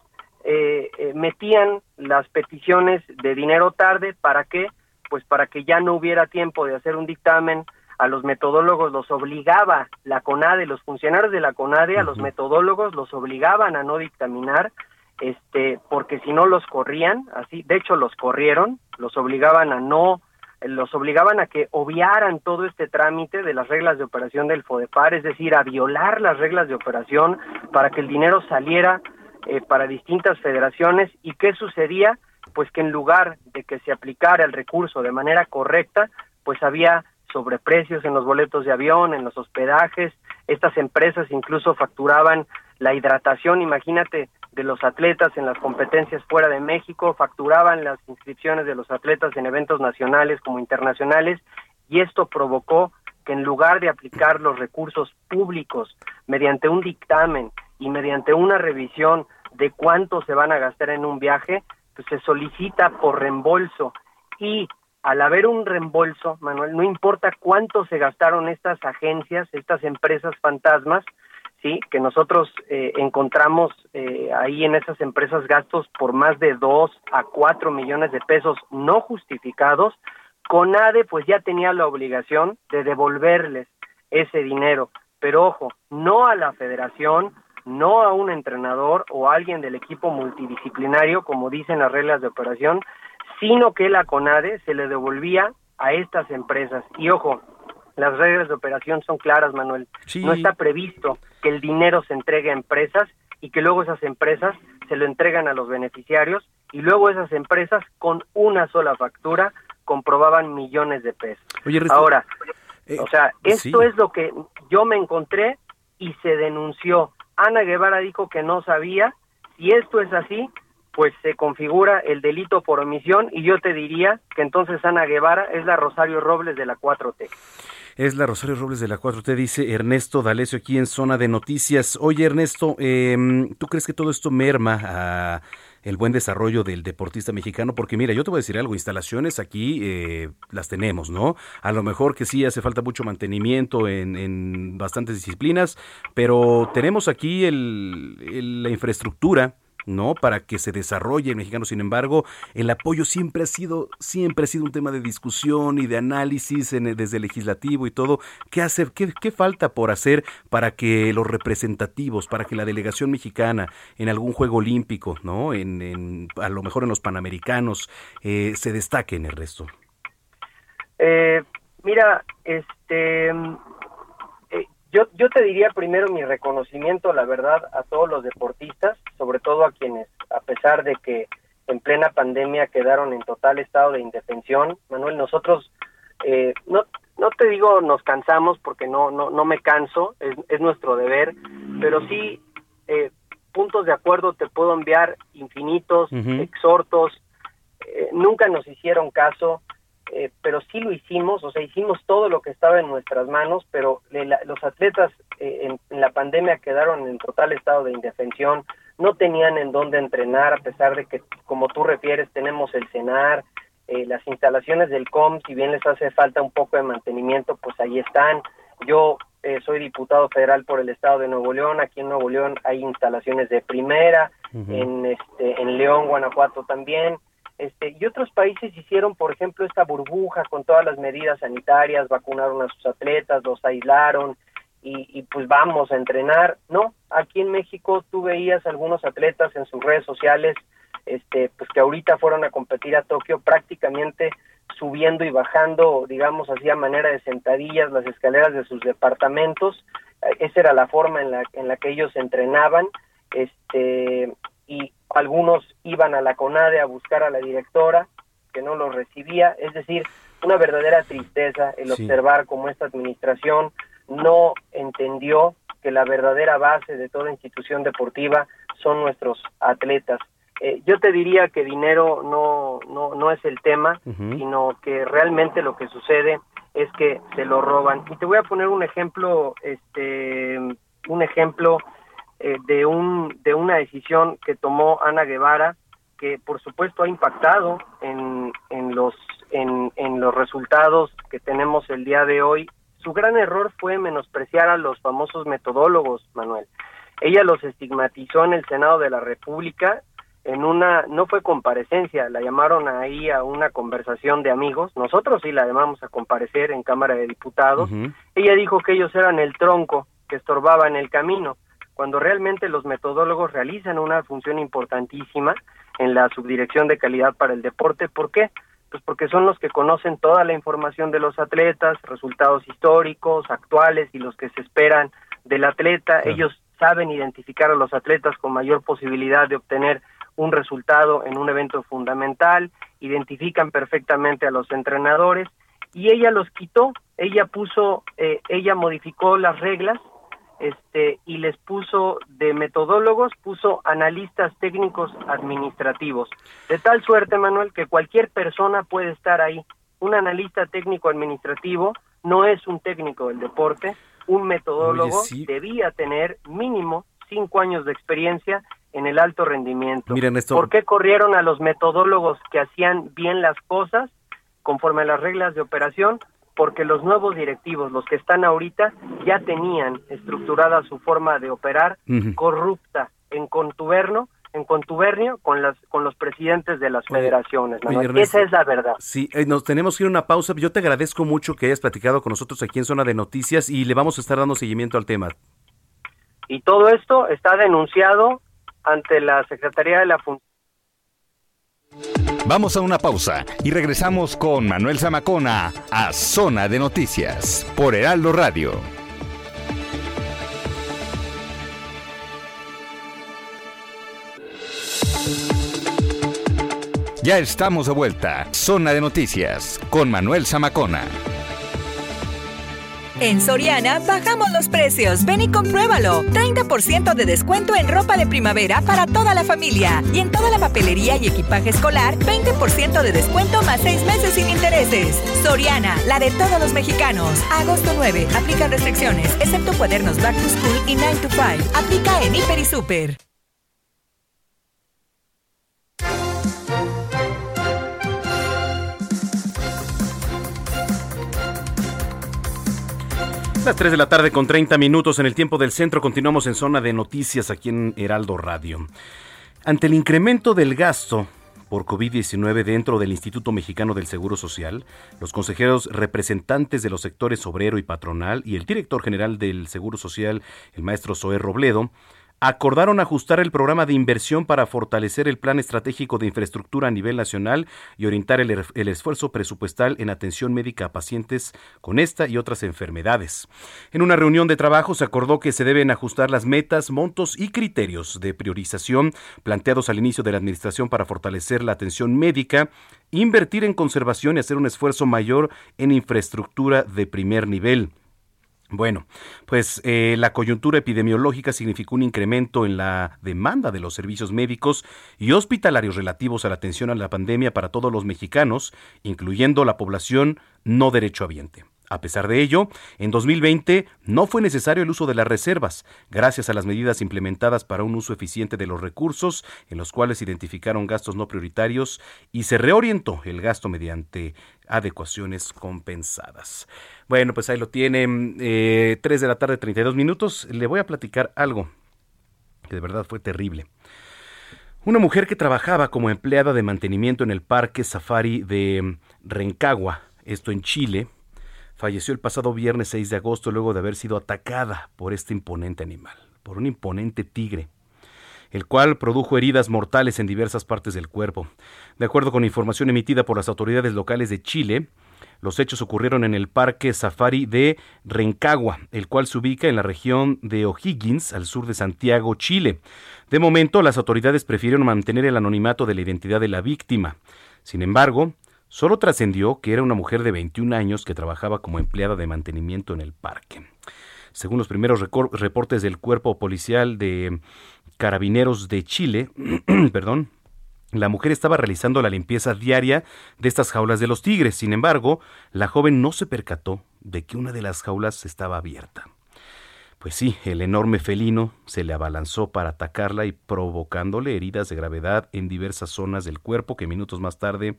eh, eh, metían las peticiones de dinero tarde, ¿para qué? Pues para que ya no hubiera tiempo de hacer un dictamen. A los metodólogos los obligaba la CONADE, los funcionarios de la CONADE, a los metodólogos los obligaban a no dictaminar, este, porque si no los corrían, así, de hecho los corrieron, los obligaban a no, los obligaban a que obviaran todo este trámite de las reglas de operación del FODEPAR, es decir, a violar las reglas de operación para que el dinero saliera eh, para distintas federaciones. ¿Y qué sucedía? Pues que en lugar de que se aplicara el recurso de manera correcta, pues había sobreprecios en los boletos de avión, en los hospedajes. Estas empresas incluso facturaban la hidratación, imagínate, de los atletas en las competencias fuera de México, facturaban las inscripciones de los atletas en eventos nacionales como internacionales, y esto provocó que en lugar de aplicar los recursos públicos mediante un dictamen y mediante una revisión de cuánto se van a gastar en un viaje, pues se solicita por reembolso. Y al haber un reembolso, Manuel, no importa cuánto se gastaron estas agencias, estas empresas fantasmas, sí, que nosotros eh, encontramos eh, ahí en esas empresas gastos por más de dos a cuatro millones de pesos no justificados, CONADE pues ya tenía la obligación de devolverles ese dinero, pero ojo, no a la federación, no a un entrenador o a alguien del equipo multidisciplinario, como dicen las reglas de operación, sino que la CONADE se le devolvía a estas empresas. Y ojo, las reglas de operación son claras, Manuel. Sí. No está previsto que el dinero se entregue a empresas y que luego esas empresas se lo entregan a los beneficiarios y luego esas empresas con una sola factura comprobaban millones de pesos. Oye, Risto, ahora, eh, o sea, esto sí. es lo que yo me encontré y se denunció. Ana Guevara dijo que no sabía. Si esto es así, pues se configura el delito por omisión y yo te diría que entonces Ana Guevara es la Rosario Robles de la cuatro T. Es la Rosario Robles de la cuatro T, dice Ernesto D'Alessio aquí en Zona de Noticias. Oye, Ernesto, eh, ¿tú crees que todo esto merma a el buen desarrollo del deportista mexicano? Porque mira, yo te voy a decir algo, instalaciones aquí eh, las tenemos, ¿no? A lo mejor que sí hace falta mucho mantenimiento en, en bastantes disciplinas, pero tenemos aquí el, el, la infraestructura, ¿no? Para que se desarrolle el mexicano. Sin embargo, el apoyo siempre ha sido, siempre ha sido un tema de discusión y de análisis en, desde el legislativo y todo. ¿Qué hacer? ¿Qué, qué falta por hacer para que los representativos, para que la delegación mexicana en algún juego olímpico, ¿no? En, en a lo mejor en los Panamericanos eh, se destaque en el resto? Eh, mira, este. Yo, yo te diría primero mi reconocimiento, la verdad, a todos los deportistas, sobre todo a quienes, a pesar de que en plena pandemia quedaron en total estado de indefensión. Manuel, nosotros, eh, no no te digo nos cansamos porque no no no me canso, es, es nuestro deber, pero sí eh, puntos de acuerdo te puedo enviar infinitos, uh-huh. exhortos, eh, nunca nos hicieron caso. Eh, pero sí lo hicimos, o sea, hicimos todo lo que estaba en nuestras manos, pero le, la, los atletas eh, en, en la pandemia quedaron en total estado de indefensión, no tenían en dónde entrenar, a pesar de que, como tú refieres, tenemos el CENAR, eh, las instalaciones del C O M, si bien les hace falta un poco de mantenimiento, pues ahí están. Yo eh, soy diputado federal por el estado de Nuevo León, aquí en Nuevo León hay instalaciones de primera, uh-huh. en, este, en León, Guanajuato también. Este, y otros países hicieron, por ejemplo, esta burbuja con todas las medidas sanitarias, vacunaron a sus atletas, los aislaron y, y pues vamos a entrenar. No, aquí en México tú veías algunos atletas en sus redes sociales, este, pues que ahorita fueron a competir a Tokio prácticamente subiendo y bajando, digamos así a manera de sentadillas, las escaleras de sus departamentos. Esa era la forma en la en la que ellos entrenaban, este, y algunos iban a la CONADE a buscar a la directora, que no los recibía. Es decir, una verdadera tristeza el sí. observar cómo esta administración no entendió que la verdadera base de toda institución deportiva son nuestros atletas. Eh, yo te diría que dinero no, no, no es el tema, uh-huh. sino que realmente lo que sucede es que se lo roban. Y te voy a poner un ejemplo, este, un ejemplo... de un de una decisión que tomó Ana Guevara, que por supuesto ha impactado en en los en, en los resultados que tenemos el día de hoy. Su gran error fue menospreciar a los famosos metodólogos, Manuel. Ella los estigmatizó en el Senado de la República, en una no fue comparecencia, la llamaron ahí a una conversación de amigos. Nosotros sí la llamamos a comparecer en Cámara de Diputados. Uh-huh. Ella dijo que ellos eran el tronco que estorbaba en el camino, cuando realmente los metodólogos realizan una función importantísima en la Subdirección de Calidad para el Deporte. ¿Por qué? Pues porque son los que conocen toda la información de los atletas, resultados históricos, actuales y los que se esperan del atleta. Sí. Ellos saben identificar a los atletas con mayor posibilidad de obtener un resultado en un evento fundamental, identifican perfectamente a los entrenadores y ella los quitó, ella puso, eh, ella modificó las reglas. Este, y les puso de metodólogos, puso analistas técnicos administrativos. De tal suerte, Manuel, que cualquier persona puede estar ahí. Un analista técnico administrativo no es un técnico del deporte. Un metodólogo Oye, sí. debía tener mínimo cinco años de experiencia en el alto rendimiento. Miren esto. ¿Por qué corrieron a los metodólogos que hacían bien las cosas? conforme a las reglas de operación, porque los nuevos directivos, los que están ahorita, ya tenían estructurada su forma de operar, uh-huh. corrupta, en contubernio, en contubernio con las con los presidentes de las oye, federaciones. Oye, Ernesto, esa es la verdad. Sí, eh, nos tenemos que ir a una pausa. Yo te agradezco mucho que hayas platicado con nosotros aquí en Zona de Noticias y le vamos a estar dando seguimiento al tema. Y todo esto está denunciado ante la Secretaría de la Función. Vamos a una pausa y regresamos con Manuel Zamacona a Zona de Noticias por Heraldo Radio. Ya estamos de vuelta. Zona de Noticias con Manuel Zamacona. En Soriana bajamos los precios. Ven y compruébalo. treinta por ciento de descuento en ropa de primavera para toda la familia. Y en toda la papelería y equipaje escolar, veinte por ciento de descuento más seis meses sin intereses. Soriana, la de todos los mexicanos. agosto nueve. Aplican restricciones, excepto cuadernos Back to School y nine to five. Aplica en Hiper y Super. Las tres de la tarde con treinta minutos en el tiempo del centro. Continuamos en Zona de Noticias aquí en Heraldo Radio. Ante el incremento del gasto por covid diecinueve dentro del Instituto Mexicano del Seguro Social, los consejeros representantes de los sectores obrero y patronal y el director general del Seguro Social, el maestro Zoé Robledo, acordaron ajustar el programa de inversión para fortalecer el plan estratégico de infraestructura a nivel nacional y orientar el, el esfuerzo presupuestal en atención médica a pacientes con esta y otras enfermedades. En una reunión de trabajo se acordó que se deben ajustar las metas, montos y criterios de priorización planteados al inicio de la administración para fortalecer la atención médica, invertir en conservación y hacer un esfuerzo mayor en infraestructura de primer nivel. Bueno, pues eh, la coyuntura epidemiológica significó un incremento en la demanda de los servicios médicos y hospitalarios relativos a la atención a la pandemia para todos los mexicanos, incluyendo la población no derechohabiente. A pesar de ello, en dos mil veinte no fue necesario el uso de las reservas, gracias a las medidas implementadas para un uso eficiente de los recursos, en los cuales se identificaron gastos no prioritarios y se reorientó el gasto mediante adecuaciones compensadas. Bueno, pues ahí lo tienen, eh, tres de la tarde, treinta y dos minutos. Le voy a platicar algo que de verdad fue terrible. Una mujer que trabajaba como empleada de mantenimiento en el Parque Safari de Rancagua, esto en Chile, falleció el pasado viernes seis de agosto luego de haber sido atacada por este imponente animal, por un imponente tigre, el cual produjo heridas mortales en diversas partes del cuerpo. De acuerdo con información emitida por las autoridades locales de Chile, los hechos ocurrieron en el Parque Safari de Rancagua, el cual se ubica en la región de O'Higgins, al sur de Santiago, Chile. De momento, las autoridades prefirieron mantener el anonimato de la identidad de la víctima. Sin embargo, solo trascendió que era una mujer de veintiún años que trabajaba como empleada de mantenimiento en el parque. Según los primeros recor- reportes del Cuerpo Policial de Carabineros de Chile, perdón, la mujer estaba realizando la limpieza diaria de estas jaulas de los tigres. Sin embargo, la joven no se percató de que una de las jaulas estaba abierta. Pues sí, el enorme felino se le abalanzó para atacarla y provocándole heridas de gravedad en diversas zonas del cuerpo que minutos más tarde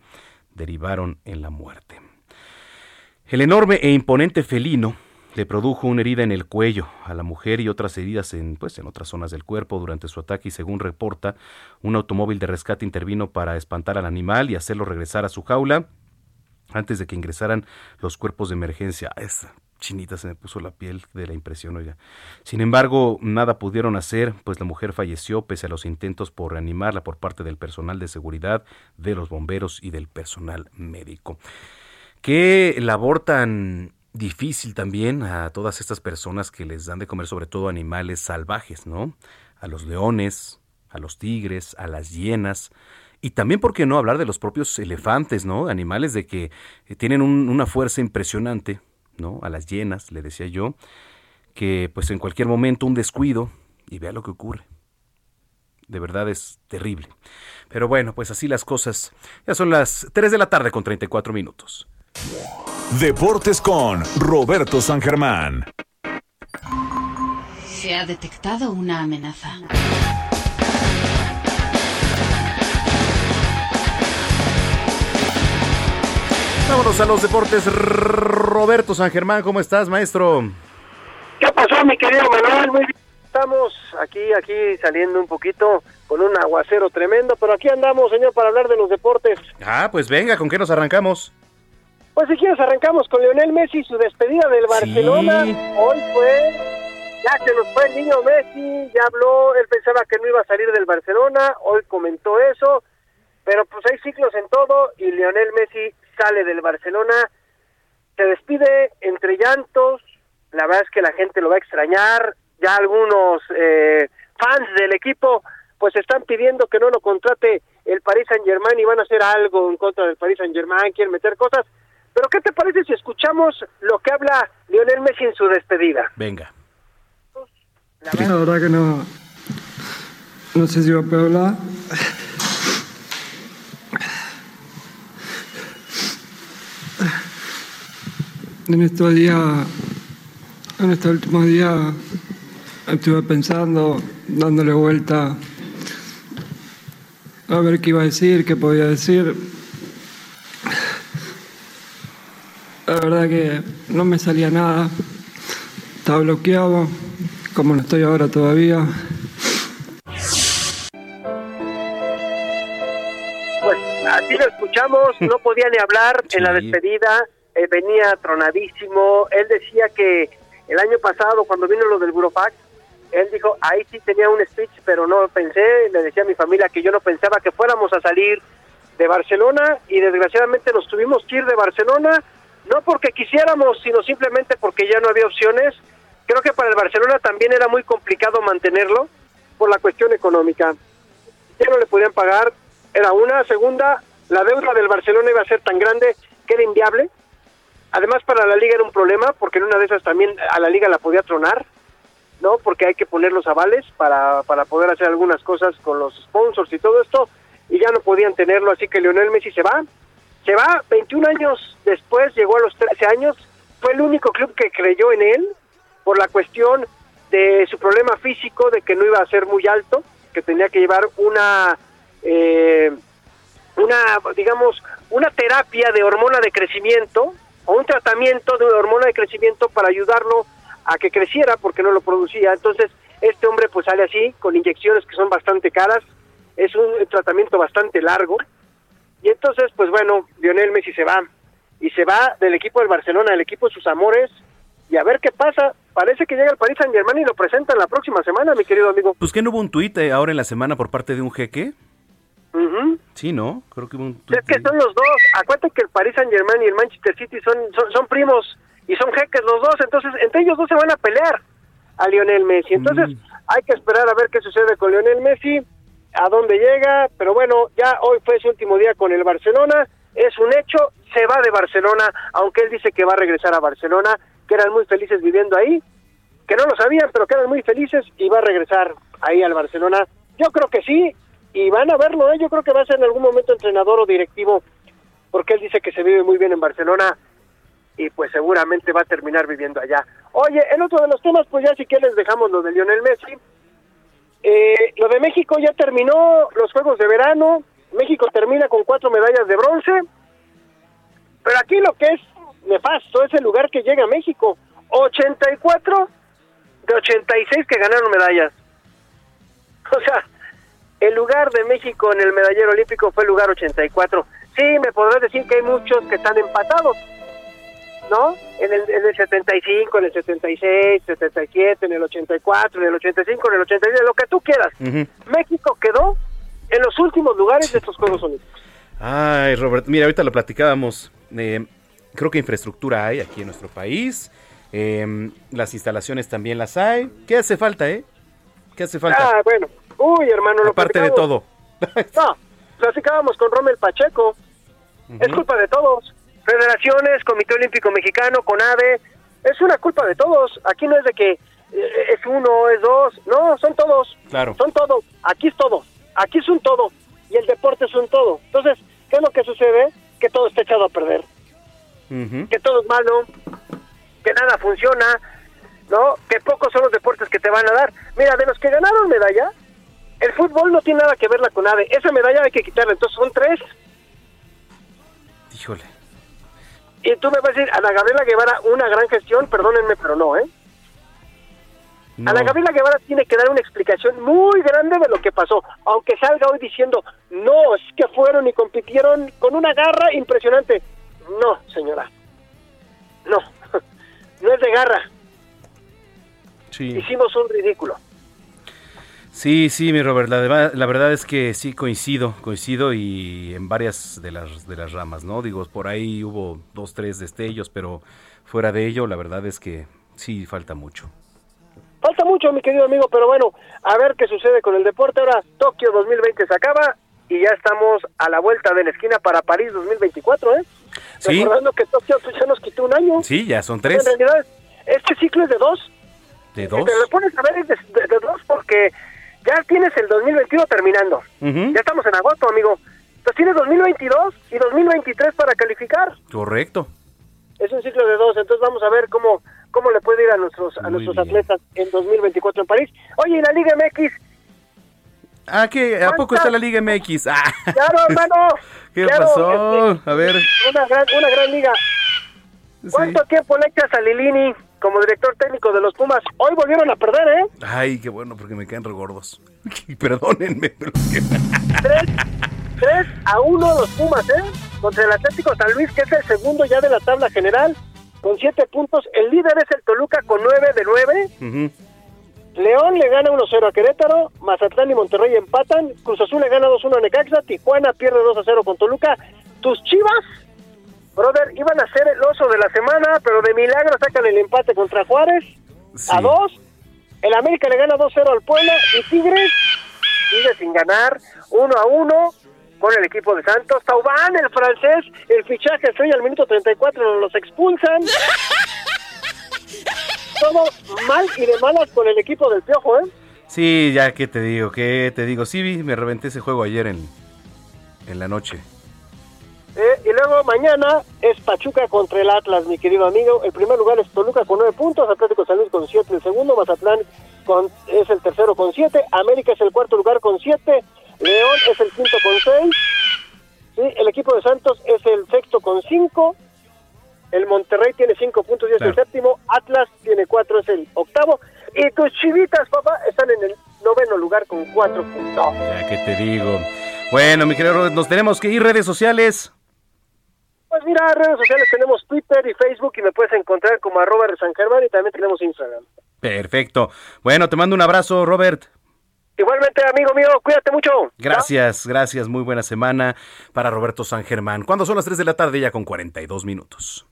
derivaron en la muerte. El enorme e imponente felino le produjo una herida en el cuello a la mujer y otras heridas en, pues, en otras zonas del cuerpo durante su ataque y, según reporta, un automóvil de rescate intervino para espantar al animal y hacerlo regresar a su jaula antes de que ingresaran los cuerpos de emergencia. Esa chinita se me puso la piel de la impresión, oiga. Sin embargo, nada pudieron hacer, pues la mujer falleció pese a los intentos por reanimarla por parte del personal de seguridad, de los bomberos y del personal médico. ¿Qué labor tan difícil también a todas estas personas que les dan de comer, sobre todo animales salvajes, ¿no? A los leones, a los tigres, a las hienas y también, ¿por qué no hablar de los propios elefantes, ¿no? Animales de que tienen un, una fuerza impresionante, ¿no? A las hienas, le decía yo, que pues en cualquier momento un descuido y vea lo que ocurre. De verdad es terrible. Pero bueno, pues así las cosas. Ya son las tres de la tarde con treinta y cuatro minutos. Deportes con Roberto San Germán. Se ha detectado una amenaza. Vámonos a los deportes. Roberto San Germán, ¿cómo estás, maestro? ¿Qué pasó, mi querido Manuel? Muy bien. Estamos aquí, aquí saliendo un poquito con un aguacero tremendo, pero aquí andamos, señor, para hablar de los deportes. Ah, pues venga, ¿con qué nos arrancamos? Pues si quieres arrancamos con Lionel Messi, su despedida del Barcelona. Sí. Hoy fue, ya se nos fue el niño Messi, ya habló, él pensaba que no iba a salir del Barcelona, hoy comentó eso, pero pues hay ciclos en todo y Lionel Messi sale del Barcelona, se despide entre llantos, la verdad es que la gente lo va a extrañar, ya algunos eh, fans del equipo pues están pidiendo que no lo contrate el Paris Saint-Germain y van a hacer algo en contra del Paris Saint-Germain, quieren meter cosas. Pero ¿qué te parece si escuchamos lo que habla Lionel Messi en su despedida? Venga. La verdad, la verdad que no, no sé si va a poder hablar. En estos días, en estos últimos días, estuve pensando, dándole vuelta a ver qué iba a decir, qué podía decir. La verdad que no me salía nada, estaba bloqueado, como no estoy ahora todavía. Pues así lo escuchamos, no podía ni hablar en la despedida, eh, venía tronadísimo. Él decía que el año pasado, cuando vino lo del Burofax, él dijo, ahí sí tenía un speech, pero no pensé, le decía a mi familia que yo no pensaba que fuéramos a salir de Barcelona, y desgraciadamente nos tuvimos que ir de Barcelona. No porque quisiéramos, sino simplemente porque ya no había opciones. Creo que para el Barcelona también era muy complicado mantenerlo por la cuestión económica. Ya no le podían pagar, era una. Segunda, la deuda del Barcelona iba a ser tan grande que era inviable. Además, para la Liga era un problema, porque en una de esas también a la Liga la podía tronar, ¿no? Porque hay que poner los avales para, para poder hacer algunas cosas con los sponsors y todo esto, y ya no podían tenerlo, así que Lionel Messi se va. Se va, veintiún años después, llegó a los trece años, fue el único club que creyó en él por la cuestión de su problema físico, de que no iba a ser muy alto, que tenía que llevar una, eh, una digamos, una terapia de hormona de crecimiento o un tratamiento de hormona de crecimiento para ayudarlo a que creciera porque no lo producía. Entonces, este hombre pues sale así, con inyecciones que son bastante caras, es un tratamiento bastante largo. Y entonces, pues bueno, Lionel Messi se va. Y se va del equipo del Barcelona, del equipo de sus amores. Y a ver qué pasa. Parece que llega el Paris Saint-Germain y lo presentan la próxima semana, mi querido amigo. Pues que no hubo un tuit ahora en la semana por parte de un jeque. Uh-huh. Sí, ¿no? Creo que hubo un tuit. Es que son los dos. Acuérdate que el Paris Saint-Germain y el Manchester City son, son, son primos y son jeques los dos. Entonces, entre ellos dos se van a pelear a Lionel Messi. Entonces, mm. hay que esperar a ver qué sucede con Lionel Messi. A dónde llega, pero bueno, ya hoy fue su último día con el Barcelona, es un hecho, se va de Barcelona, aunque él dice que va a regresar a Barcelona, que eran muy felices viviendo ahí, que no lo sabían, pero que eran muy felices, y va a regresar ahí al Barcelona. Yo creo que sí, y van a verlo, ¿eh? Yo creo que va a ser en algún momento entrenador o directivo, porque él dice que se vive muy bien en Barcelona, y pues seguramente va a terminar viviendo allá. Oye, en otro de los temas, pues ya si quieres dejamos lo de Lionel Messi. Eh, lo de México ya terminó los Juegos de Verano, México termina con cuatro medallas de bronce, pero aquí lo que es nefasto es el lugar que llega México, ochenta y cuatro de ochenta y seis que ganaron medallas, o sea, el lugar de México en el medallero olímpico fue el lugar ochenta y cuatro, sí, me podrás decir que hay muchos que están empatados, ¿no? En el, en el setenta y cinco, en el setenta y seis, setenta y siete, en el ochenta y cuatro, en el ochenta y cinco, en el ochenta y nueve, lo que tú quieras. Uh-huh. México quedó en los últimos lugares de estos Juegos Olímpicos. Ay, Robert, mira, ahorita lo platicábamos. Eh, creo que infraestructura hay aquí en nuestro país. Eh, las instalaciones también las hay. ¿Qué hace falta, eh? ¿Qué hace falta? Ah, bueno. Uy, hermano, lo aparte de todo. No, platicábamos con Rommel Pacheco. Uh-huh. Es culpa de todos. Federaciones, Comité Olímpico Mexicano, CONADE, es una culpa de todos. Aquí no es de que es uno, es dos, no, son todos. Claro. Son todos. Aquí es todo. Aquí es un todo. Y el deporte es un todo. Entonces, ¿qué es lo que sucede? Que todo está echado a perder. Uh-huh. Que todo es malo. Que nada funciona. ¿No? Que pocos son los deportes que te van a dar. Mira, de los que ganaron medalla, el fútbol no tiene nada que ver la CONADE. Esa medalla hay que quitarla. Entonces, son tres. Híjole. Y tú me vas a decir, Ana Gabriela Guevara, una gran gestión, perdónenme, pero no, ¿eh? No. Ana Gabriela Guevara tiene que dar una explicación muy grande de lo que pasó, aunque salga hoy diciendo, no, es que fueron y compitieron con una garra impresionante. No, señora, no, no es de garra. Sí. Hicimos un ridículo. Sí, sí, mi Robert, la, la verdad es que sí coincido, coincido y en varias de las de las ramas, ¿no? Digo, por ahí hubo dos, tres destellos, pero fuera de ello, la verdad es que sí falta mucho. Falta mucho, mi querido amigo, pero bueno, a ver qué sucede con el deporte. Ahora Tokio dos mil veinte se acaba y ya estamos a la vuelta de la esquina para París dos mil veinticuatro, ¿eh? Sí. Recordando que Tokio ya nos quitó un año. Sí, ya son tres. En realidad, este ciclo es de dos. ¿De dos? Si te lo pones a ver es de, de, de dos porque ya tienes el dos mil veintiuno terminando. Uh-huh. Ya estamos en agosto, amigo. Entonces tienes dos mil veintidós y dos mil veintitrés para calificar. Correcto. Es un ciclo de dos, entonces vamos a ver cómo cómo le puede ir a nuestros a Muy nuestros bien. atletas en dos mil veinticuatro en París. Oye, ¿y la Liga M X? Ah, ¿qué? ¿A poco está la Liga M X? Ah. Claro, hermano. ¿Qué claro, pasó? Este, a ver. Una gran, una gran liga. Sí. ¿Cuánto tiempo le echas a Lilini como director técnico de los Pumas? Hoy volvieron a perder, ¿eh? Ay, qué bueno, porque me caen regordos. Perdónenme. Pero... tres a uno los Pumas, ¿eh? Contra el Atlético San Luis, que es el segundo ya de la tabla general, con siete puntos. El líder es el Toluca, con nueve de nueve. Uh-huh. León le gana uno cero a Querétaro. Mazatlán y Monterrey empatan. Cruz Azul le gana dos uno a Necaxa. Tijuana pierde dos a cero con Toluca. Tus Chivas... Brother, iban a ser el oso de la semana, pero de milagro sacan el empate contra Juárez, sí. a dos. El América le gana dos cero al Puebla y Tigres sigue sin ganar, uno a uno con el equipo de Santos. Taubán, el francés, el fichaje estrella al minuto treinta y cuatro, nos los expulsan. Todo mal y de malas con el equipo del Piojo, ¿eh? Sí, ya, ¿qué te digo? ¿Qué te digo? Sí, me reventé ese juego ayer en, en la noche. Eh, y luego mañana es Pachuca contra el Atlas, mi querido amigo. El primer lugar es Toluca con nueve puntos, Atlético San Luis con siete el segundo, Mazatlán con, es el tercero con siete, América es el cuarto lugar con siete, León es el quinto con seis, ¿sí? El equipo de Santos es el sexto con cinco, el Monterrey tiene cinco puntos y es claro. el séptimo, Atlas tiene cuatro, es el octavo, y tus Chivitas, papá, están en el noveno lugar con cuatro puntos. Ya que te digo. Bueno, mi querido Robert, nos tenemos que ir. Redes sociales. Pues mira, redes sociales tenemos Twitter y Facebook y me puedes encontrar como arroba de San Germán y también tenemos Instagram. Perfecto. Bueno, te mando un abrazo, Robert. Igualmente, amigo mío, cuídate mucho. Gracias, ¿no? gracias. Muy buena semana para Roberto San Germán. ¿Cuándo son las tres de la tarde? Ya con cuarenta y dos minutos.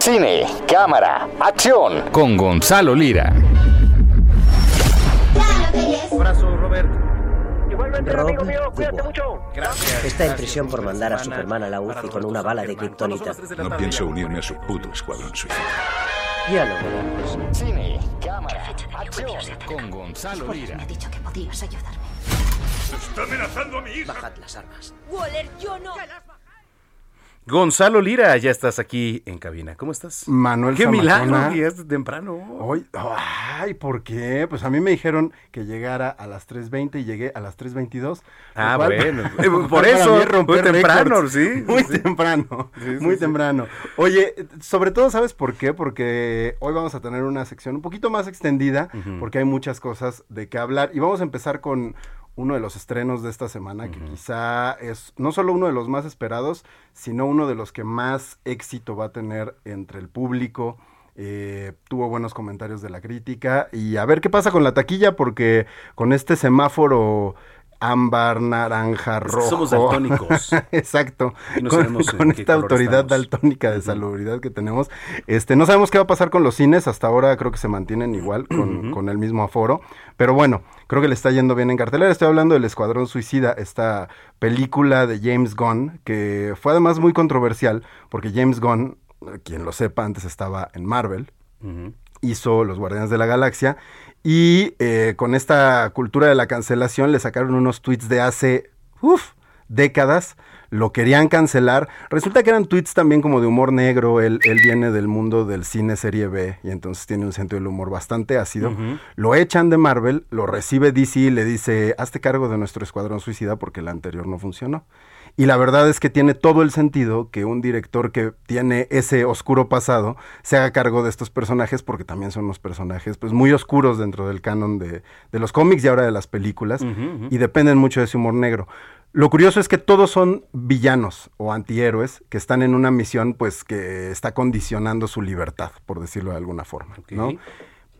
Cine, cámara, acción. Con Gonzalo Lira. Un abrazo, Robert. Robert, gracias. Está en prisión por mandar a Superman a la U C I con una bala de kriptonita. No pienso unirme a su puto escuadrón suicida. Ya lo veremos. Cine, cámara, acción. Con Gonzalo Lira. Me ha dicho que podías ayudarme. ¡Se está amenazando a mi hija! Bajad las armas. Waller, yo no... Gonzalo Lira, ya estás aquí en cabina. ¿Cómo estás? Manuel Qué Zamacona. Milagro, ya es temprano. Hoy, ay, ¿por qué? Pues a mí me dijeron que llegara a las tres veinte y llegué a las tres veintidós. Ah, bueno. Por, por eso, muy temprano, ¿sí? Muy sí. temprano, sí, sí, muy sí. temprano. Oye, sobre todo, ¿sabes por qué? Porque hoy vamos a tener una sección un poquito más extendida, uh-huh. porque hay muchas cosas de qué hablar. Y vamos a empezar con... uno de los estrenos de esta semana, que uh-huh. quizá es no solo uno de los más esperados, sino uno de los que más éxito va a tener entre el público. Eh, tuvo buenos comentarios de la crítica. Y a ver qué pasa con la taquilla, porque con este semáforo ámbar, naranja, rojo... Somos daltónicos. Exacto. Y no con con esta autoridad estamos. Daltónica de salubridad uh-huh. que tenemos. este No sabemos qué va a pasar con los cines. Hasta ahora creo que se mantienen igual con, uh-huh. con el mismo aforo. Pero bueno, creo que le está yendo bien en cartelera. Estoy hablando del Escuadrón Suicida, esta película de James Gunn, que fue además muy controversial, porque James Gunn, quien lo sepa, antes estaba en Marvel, uh-huh. hizo Los Guardianes de la Galaxia, y eh, con esta cultura de la cancelación le sacaron unos tweets de hace uf, décadas, lo querían cancelar, resulta que eran tweets también como de humor negro, él, él viene del mundo del cine serie B y entonces tiene un sentido del humor bastante ácido, uh-huh. lo echan de Marvel, lo recibe D C y le dice, hazte cargo de nuestro Escuadrón Suicida porque el anterior no funcionó. y la verdad es que tiene todo el sentido que un director que tiene ese oscuro pasado se haga cargo de estos personajes, porque también son unos personajes pues muy oscuros dentro del canon de, de los cómics y ahora de las películas, uh-huh, uh-huh. y dependen mucho de ese humor negro. Lo curioso es que todos son villanos o antihéroes que están en una misión pues que está condicionando su libertad, por decirlo de alguna forma, okay. ¿no?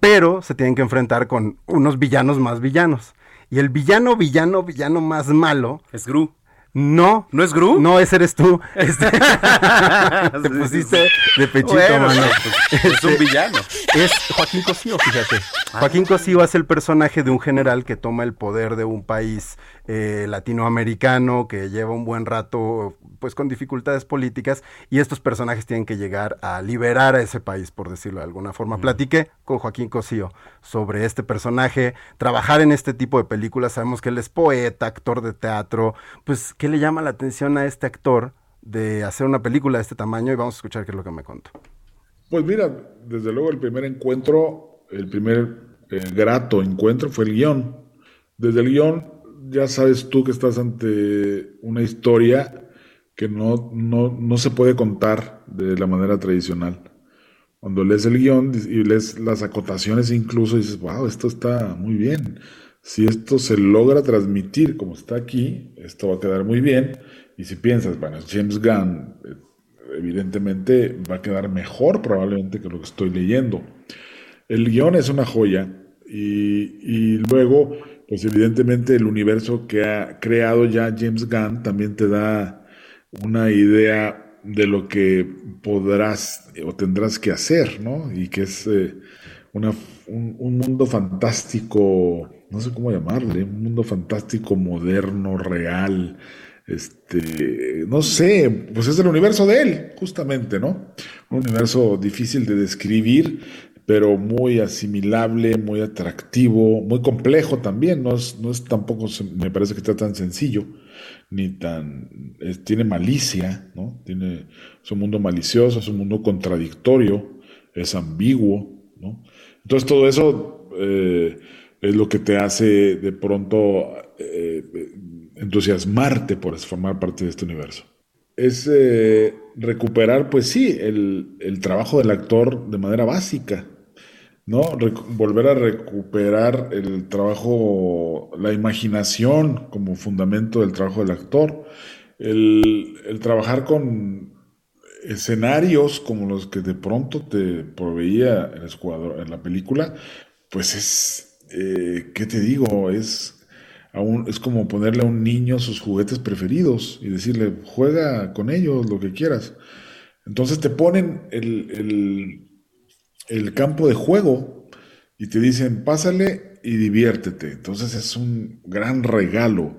Pero se tienen que enfrentar con unos villanos más villanos. Y el villano, villano, villano más malo... Es Gru. No. ¿No es Gru? No, ese eres tú. Este... Te pusiste de pechito, bueno, mano. Pues, es un villano. Es Joaquín Cosío, fíjate. Ah, Joaquín Cosío hace el personaje de un general que toma el poder de un país eh, latinoamericano, que lleva un buen rato... pues con dificultades políticas, y estos personajes tienen que llegar a liberar a ese país, por decirlo de alguna forma. Platiqué con Joaquín Cosío sobre este personaje, trabajar en este tipo de películas. Sabemos que él es poeta, actor de teatro, pues ¿qué le llama la atención a este actor de hacer una película de este tamaño? Y vamos a escuchar qué es lo que me contó. Pues mira, desde luego el primer encuentro, el primer eh, grato encuentro fue el guión. Desde el guión ya sabes tú que estás ante una historia que no, no, no se puede contar de la manera tradicional. Cuando lees el guión y lees las acotaciones incluso, dices, wow, esto está muy bien. Si esto se logra transmitir como está aquí, esto va a quedar muy bien. Y si piensas, bueno, James Gunn, evidentemente va a quedar mejor probablemente que lo que estoy leyendo. El guión es una joya y, y luego, pues evidentemente el universo que ha creado ya James Gunn también te da una idea de lo que podrás o tendrás que hacer, ¿no? Y que es eh, una, un, un mundo fantástico, no sé cómo llamarle, un mundo fantástico, moderno, real, este, no sé, pues es el universo de él, justamente, ¿no? Un universo difícil de describir, pero muy asimilable, muy atractivo, muy complejo también, no es, no es tampoco, me parece que está tan sencillo, ni tan, es, tiene malicia, ¿no? Tiene, es un mundo malicioso, es un mundo contradictorio, es ambiguo, ¿no? Entonces todo eso eh, es lo que te hace de pronto eh, entusiasmarte por formar parte de este universo. Es eh, recuperar, pues sí, el, el trabajo del actor de manera básica, ¿no? Recu- volver a recuperar el trabajo, la imaginación como fundamento del trabajo del actor, el, el trabajar con escenarios como los que de pronto te proveía el escuadro, en la película, pues es, eh, ¿qué te digo? Es, aún, es como ponerle a un niño sus juguetes preferidos y decirle, juega con ellos lo que quieras. Entonces te ponen el... el el campo de juego y te dicen pásale y diviértete. Entonces es un gran regalo.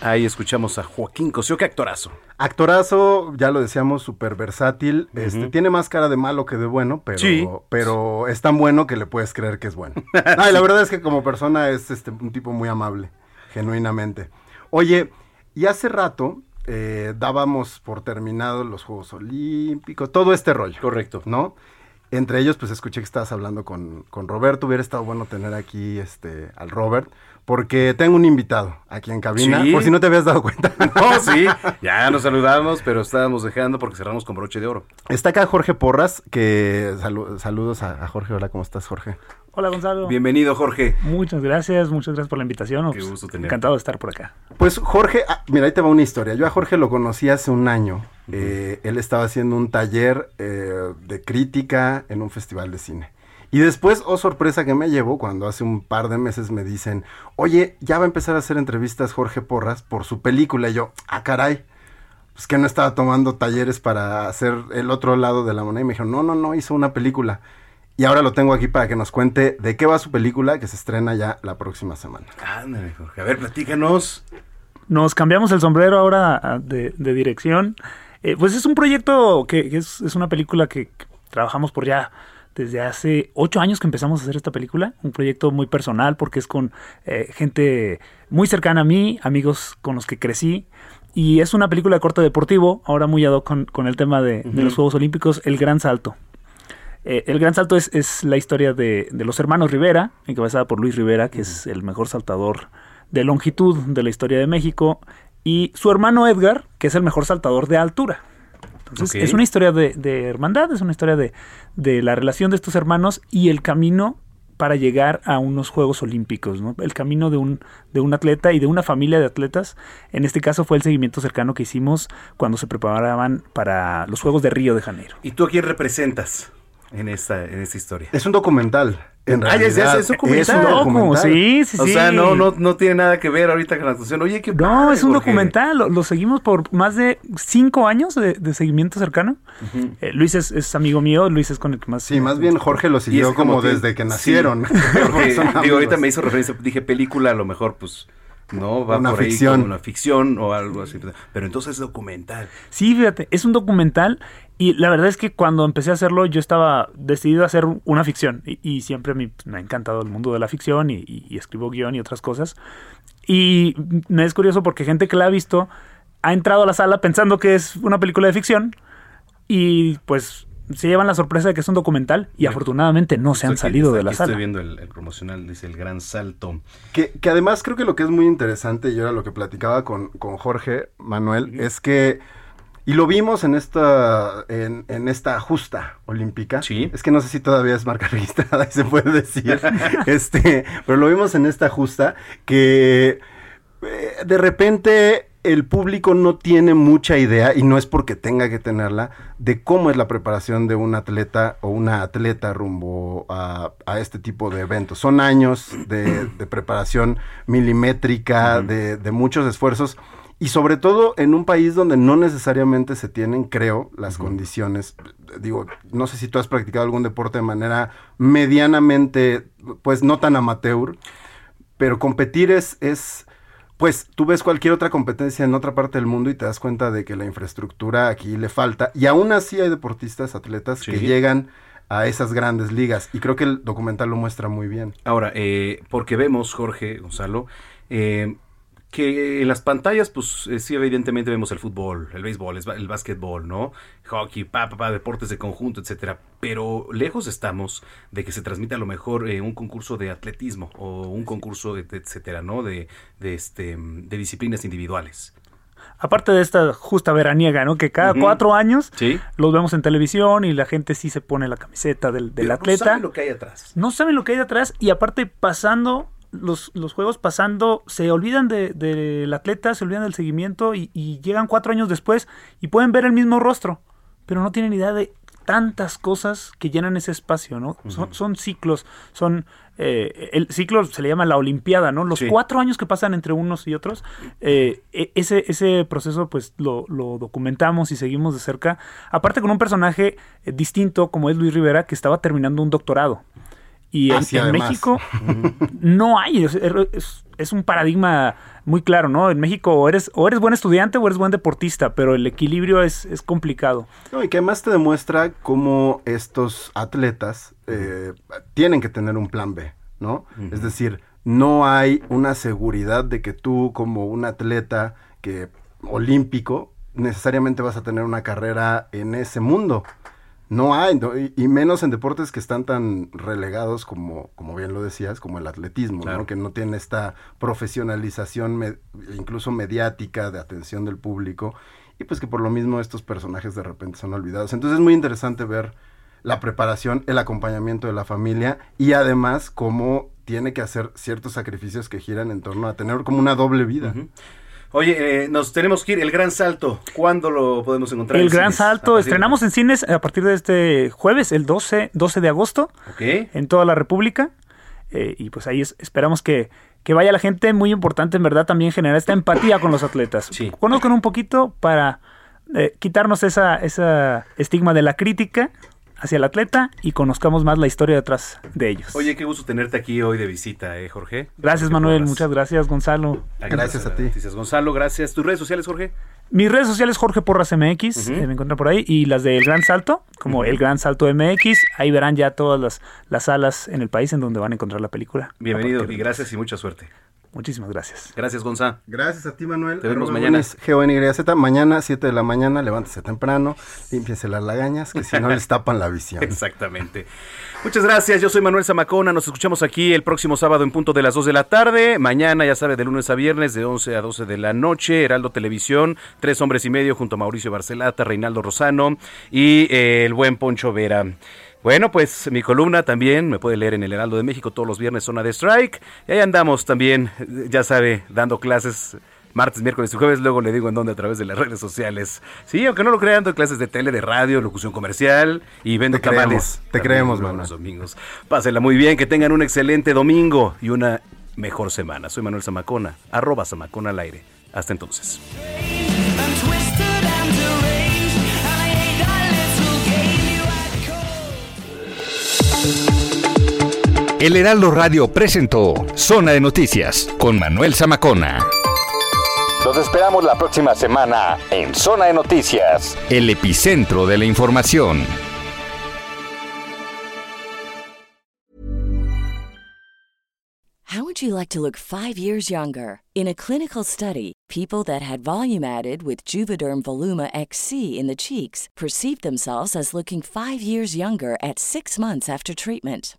Ahí escuchamos a Joaquín Cosío, qué actorazo. Actorazo, ya lo decíamos, súper versátil. Uh-huh. Este, tiene más cara de malo que de bueno, pero, sí. pero es tan bueno que le puedes creer que es bueno. Ay, la verdad es que como persona es este, un tipo muy amable, genuinamente. Oye, y hace rato... Eh, dábamos por terminados los Juegos Olímpicos, todo este rollo. Correcto. ¿No? Entre ellos, pues escuché que estabas hablando con, con Roberto. Hubiera estado bueno tener aquí este, al Robert, porque tengo un invitado aquí en cabina, ¿sí? Por si no te habías dado cuenta. No, sí, ya nos saludamos, pero estábamos dejando porque cerramos con broche de oro. Está acá Jorge Porras, que salu- saludos a, a Jorge. Hola, ¿cómo estás, Jorge? Hola, Gonzalo. Bienvenido, Jorge. Muchas gracias, muchas gracias por la invitación. Qué gusto tenerte. Encantado de estar por acá. Pues Jorge, ah, mira, ahí te va una historia. Yo a Jorge lo conocí hace un año. Uh-huh. Eh, él estaba haciendo un taller eh, de crítica en un festival de cine. Y después, oh sorpresa que me llevó, cuando hace un par de meses me dicen, oye, ya va a empezar a hacer entrevistas Jorge Porras por su película. Y yo, ah, caray. Pues que no estaba tomando talleres para hacer el otro lado de la moneda. Y me dijeron, no, no, no, hizo una película. Y ahora lo tengo aquí para que nos cuente de qué va su película, que se estrena ya la próxima semana. Ándale, Jorge. A ver, platícanos. Nos cambiamos el sombrero ahora de, de dirección. Eh, pues es un proyecto que, que es, es una película que, que trabajamos por ya desde hace ocho años que empezamos a hacer esta película. Un proyecto muy personal porque es con eh, gente muy cercana a mí, amigos con los que crecí. Y es una película de corte deportivo, ahora muy ad hoc con, con el tema de, uh-huh. de los Juegos Olímpicos, El Gran Salto. Eh, el Gran Salto es, es la historia de, de los hermanos Rivera, encabezada por Luis Rivera, que uh-huh. es el mejor saltador de longitud de la historia de México, y su hermano Edgar, que es el mejor saltador de altura. Entonces, okay. es una historia de, de hermandad, es una historia de, de la relación de estos hermanos y el camino para llegar a unos Juegos Olímpicos, ¿no? El camino de un, de un atleta y de una familia de atletas. En este caso fue el seguimiento cercano que hicimos cuando se preparaban para los Juegos de Río de Janeiro. ¿Y tú a quién representas en esta, en esta historia? Es un documental. En ah, realidad, ya, ya, es un documental. Es un documental. Sí, sí, sí. O sea, no, no, no tiene nada que ver ahorita con la actuación. Oye, qué padre. No, es un porque... documental. Lo, lo seguimos por más de cinco años de, de seguimiento cercano. Uh-huh. Eh, Luis es, es amigo mío. Luis es con el que más... Sí, más bien Jorge lo siguió como, como que... desde que nacieron. Sí. Porque, digo, ahorita me hizo referencia. Dije, película, a lo mejor, pues... No, va una por ahí ficción. Como una ficción o algo así. Pero entonces es documental. Sí, fíjate, es un documental. Y la verdad es que cuando empecé a hacerlo, yo estaba decidido a hacer una ficción. Y, y siempre a mí me ha encantado el mundo de la ficción y, y, y escribo guión y otras cosas. Y me es curioso porque gente que la ha visto ha entrado a la sala pensando que es una película de ficción. Y pues... se llevan la sorpresa de que es un documental y afortunadamente no se han salido de la sala. Estoy viendo el, el promocional, dice El Gran Salto. Que, que además creo que lo que es muy interesante, y era lo que platicaba con, con Jorge, Manuel, uh-huh. es que, y lo vimos en esta en, en esta justa olímpica, ¿sí? Es que no sé si todavía es marca registrada y se puede decir, este, pero lo vimos en esta justa, que eh, de repente... el público no tiene mucha idea, y no es porque tenga que tenerla, de cómo es la preparación de un atleta o una atleta rumbo a, a este tipo de eventos. Son años de, de preparación milimétrica, uh-huh. de, de muchos esfuerzos, y sobre todo en un país donde no necesariamente se tienen, creo, las uh-huh. condiciones. Digo, no sé si tú has practicado algún deporte de manera medianamente, pues no tan amateur, pero competir es... es pues tú ves cualquier otra competencia en otra parte del mundo y te das cuenta de que la infraestructura aquí le falta. Y aún así hay deportistas, atletas sí. que llegan a esas grandes ligas. Y creo que el documental lo muestra muy bien. Ahora, eh, porque vemos, Jorge, Gonzalo, eh, que en las pantallas, pues eh, sí, evidentemente vemos el fútbol, el béisbol, el básquetbol, ¿no? Hockey, pa, pa, pa, deportes de conjunto, etcétera. Pero lejos estamos de que se transmita a lo mejor eh, un concurso de atletismo o un concurso, etcétera, ¿no? De, de, este, de disciplinas individuales. Aparte de esta justa veraniega, ¿no? Que cada uh-huh. cuatro años ¿sí? los vemos en televisión y la gente sí se pone la camiseta del, del atleta. No saben lo que hay atrás. No saben lo que hay atrás y aparte pasando... Los, los juegos pasando, se olvidan del de, de atleta, se olvidan del seguimiento y, y llegan cuatro años después y pueden ver el mismo rostro, pero no tienen idea de tantas cosas que llenan ese espacio, ¿no? Uh-huh. Son, son ciclos, son eh, el ciclo se le llama la Olimpiada, ¿no? Los sí. cuatro años que pasan entre unos y otros, eh, ese, ese proceso pues lo, lo documentamos y seguimos de cerca, aparte con un personaje eh, distinto como es Luis Rivera, que estaba terminando un doctorado. Y en, en México no hay, es, es, es un paradigma muy claro, ¿no? En México o eres, o eres buen estudiante o eres buen deportista, pero el equilibrio es, es complicado. No, y que además te demuestra cómo estos atletas eh, tienen que tener un plan B, ¿no? Uh-huh. Es decir, no hay una seguridad de que tú como un atleta que olímpico necesariamente vas a tener una carrera en ese mundo. No hay, no, y, y menos en deportes que están tan relegados como, como bien lo decías, como el atletismo, claro. ¿no? Que no tiene esta profesionalización me, incluso mediática de atención del público y pues que por lo mismo estos personajes de repente son olvidados. Entonces es muy interesante ver la preparación, el acompañamiento de la familia y además cómo tiene que hacer ciertos sacrificios que giran en torno a tener como una doble vida. Uh-huh. Oye, eh, nos tenemos que ir. El Gran Salto, ¿cuándo lo podemos encontrar? El en Gran cines? Salto, estrenamos de... en cines a partir de este jueves, el doce, doce de agosto, okay. en toda la República. Eh, y pues ahí es, esperamos que, que vaya la gente. Muy importante, en verdad, también generar esta empatía con los atletas. Sí. Conozcan un poquito para eh, quitarnos esa, esa estigma de la crítica hacia el atleta y conozcamos más la historia detrás de ellos. Oye, qué gusto tenerte aquí hoy de visita, ¿eh, Jorge? Gracias, Manuel. Podrás? Muchas gracias, Gonzalo. Gracias a ti. Gracias, Gonzalo. Gracias. ¿Tus redes sociales, Jorge? Mis redes sociales, Jorge Porras M X, uh-huh. eh, me encuentran por ahí, y las de El Gran Salto, como uh-huh. El Gran Salto M X. Ahí verán ya todas las, las salas en el país en donde van a encontrar la película. Bienvenido y gracias y mucha suerte. Muchísimas gracias. Gracias, Gonza. Gracias a ti, Manuel. Te vemos mañana. G O N Y Z, mañana, siete de la mañana, levántese temprano, límpiese las lagañas, que si no les tapan la visión. Exactamente. Muchas gracias, yo soy Manuel Zamacona, nos escuchamos aquí el próximo sábado en punto de las dos de la tarde, mañana, ya sabe, de lunes a viernes, de once a doce de la noche, Heraldo Televisión, Tres Hombres y Medio, junto a Mauricio Barcelata, Reinaldo Rosano y eh, el buen Poncho Vera. Bueno, pues mi columna también me puede leer en El Heraldo de México todos los viernes, Zona de Strike. Y ahí andamos también, ya sabe, dando clases martes, miércoles y jueves. Luego le digo en dónde, a través de las redes sociales. Sí, aunque no lo crean, doy clases de tele, de radio, locución comercial y vendo te tamales. Creemos, te creemos, Manuel. Los domingos. Pásenla muy bien, que tengan un excelente domingo y una mejor semana. Soy Manuel Zamacona, arroba Zamacona al aire. Hasta entonces. El Heraldo Radio presentó Zona de Noticias con Manuel Zamacona. Los esperamos la próxima semana en Zona de Noticias, el epicentro de la información. How would you like to look five years younger? In a clinical study, people that had volume added with Juvederm Voluma X C in the cheeks perceived themselves as looking five years younger at six months after treatment.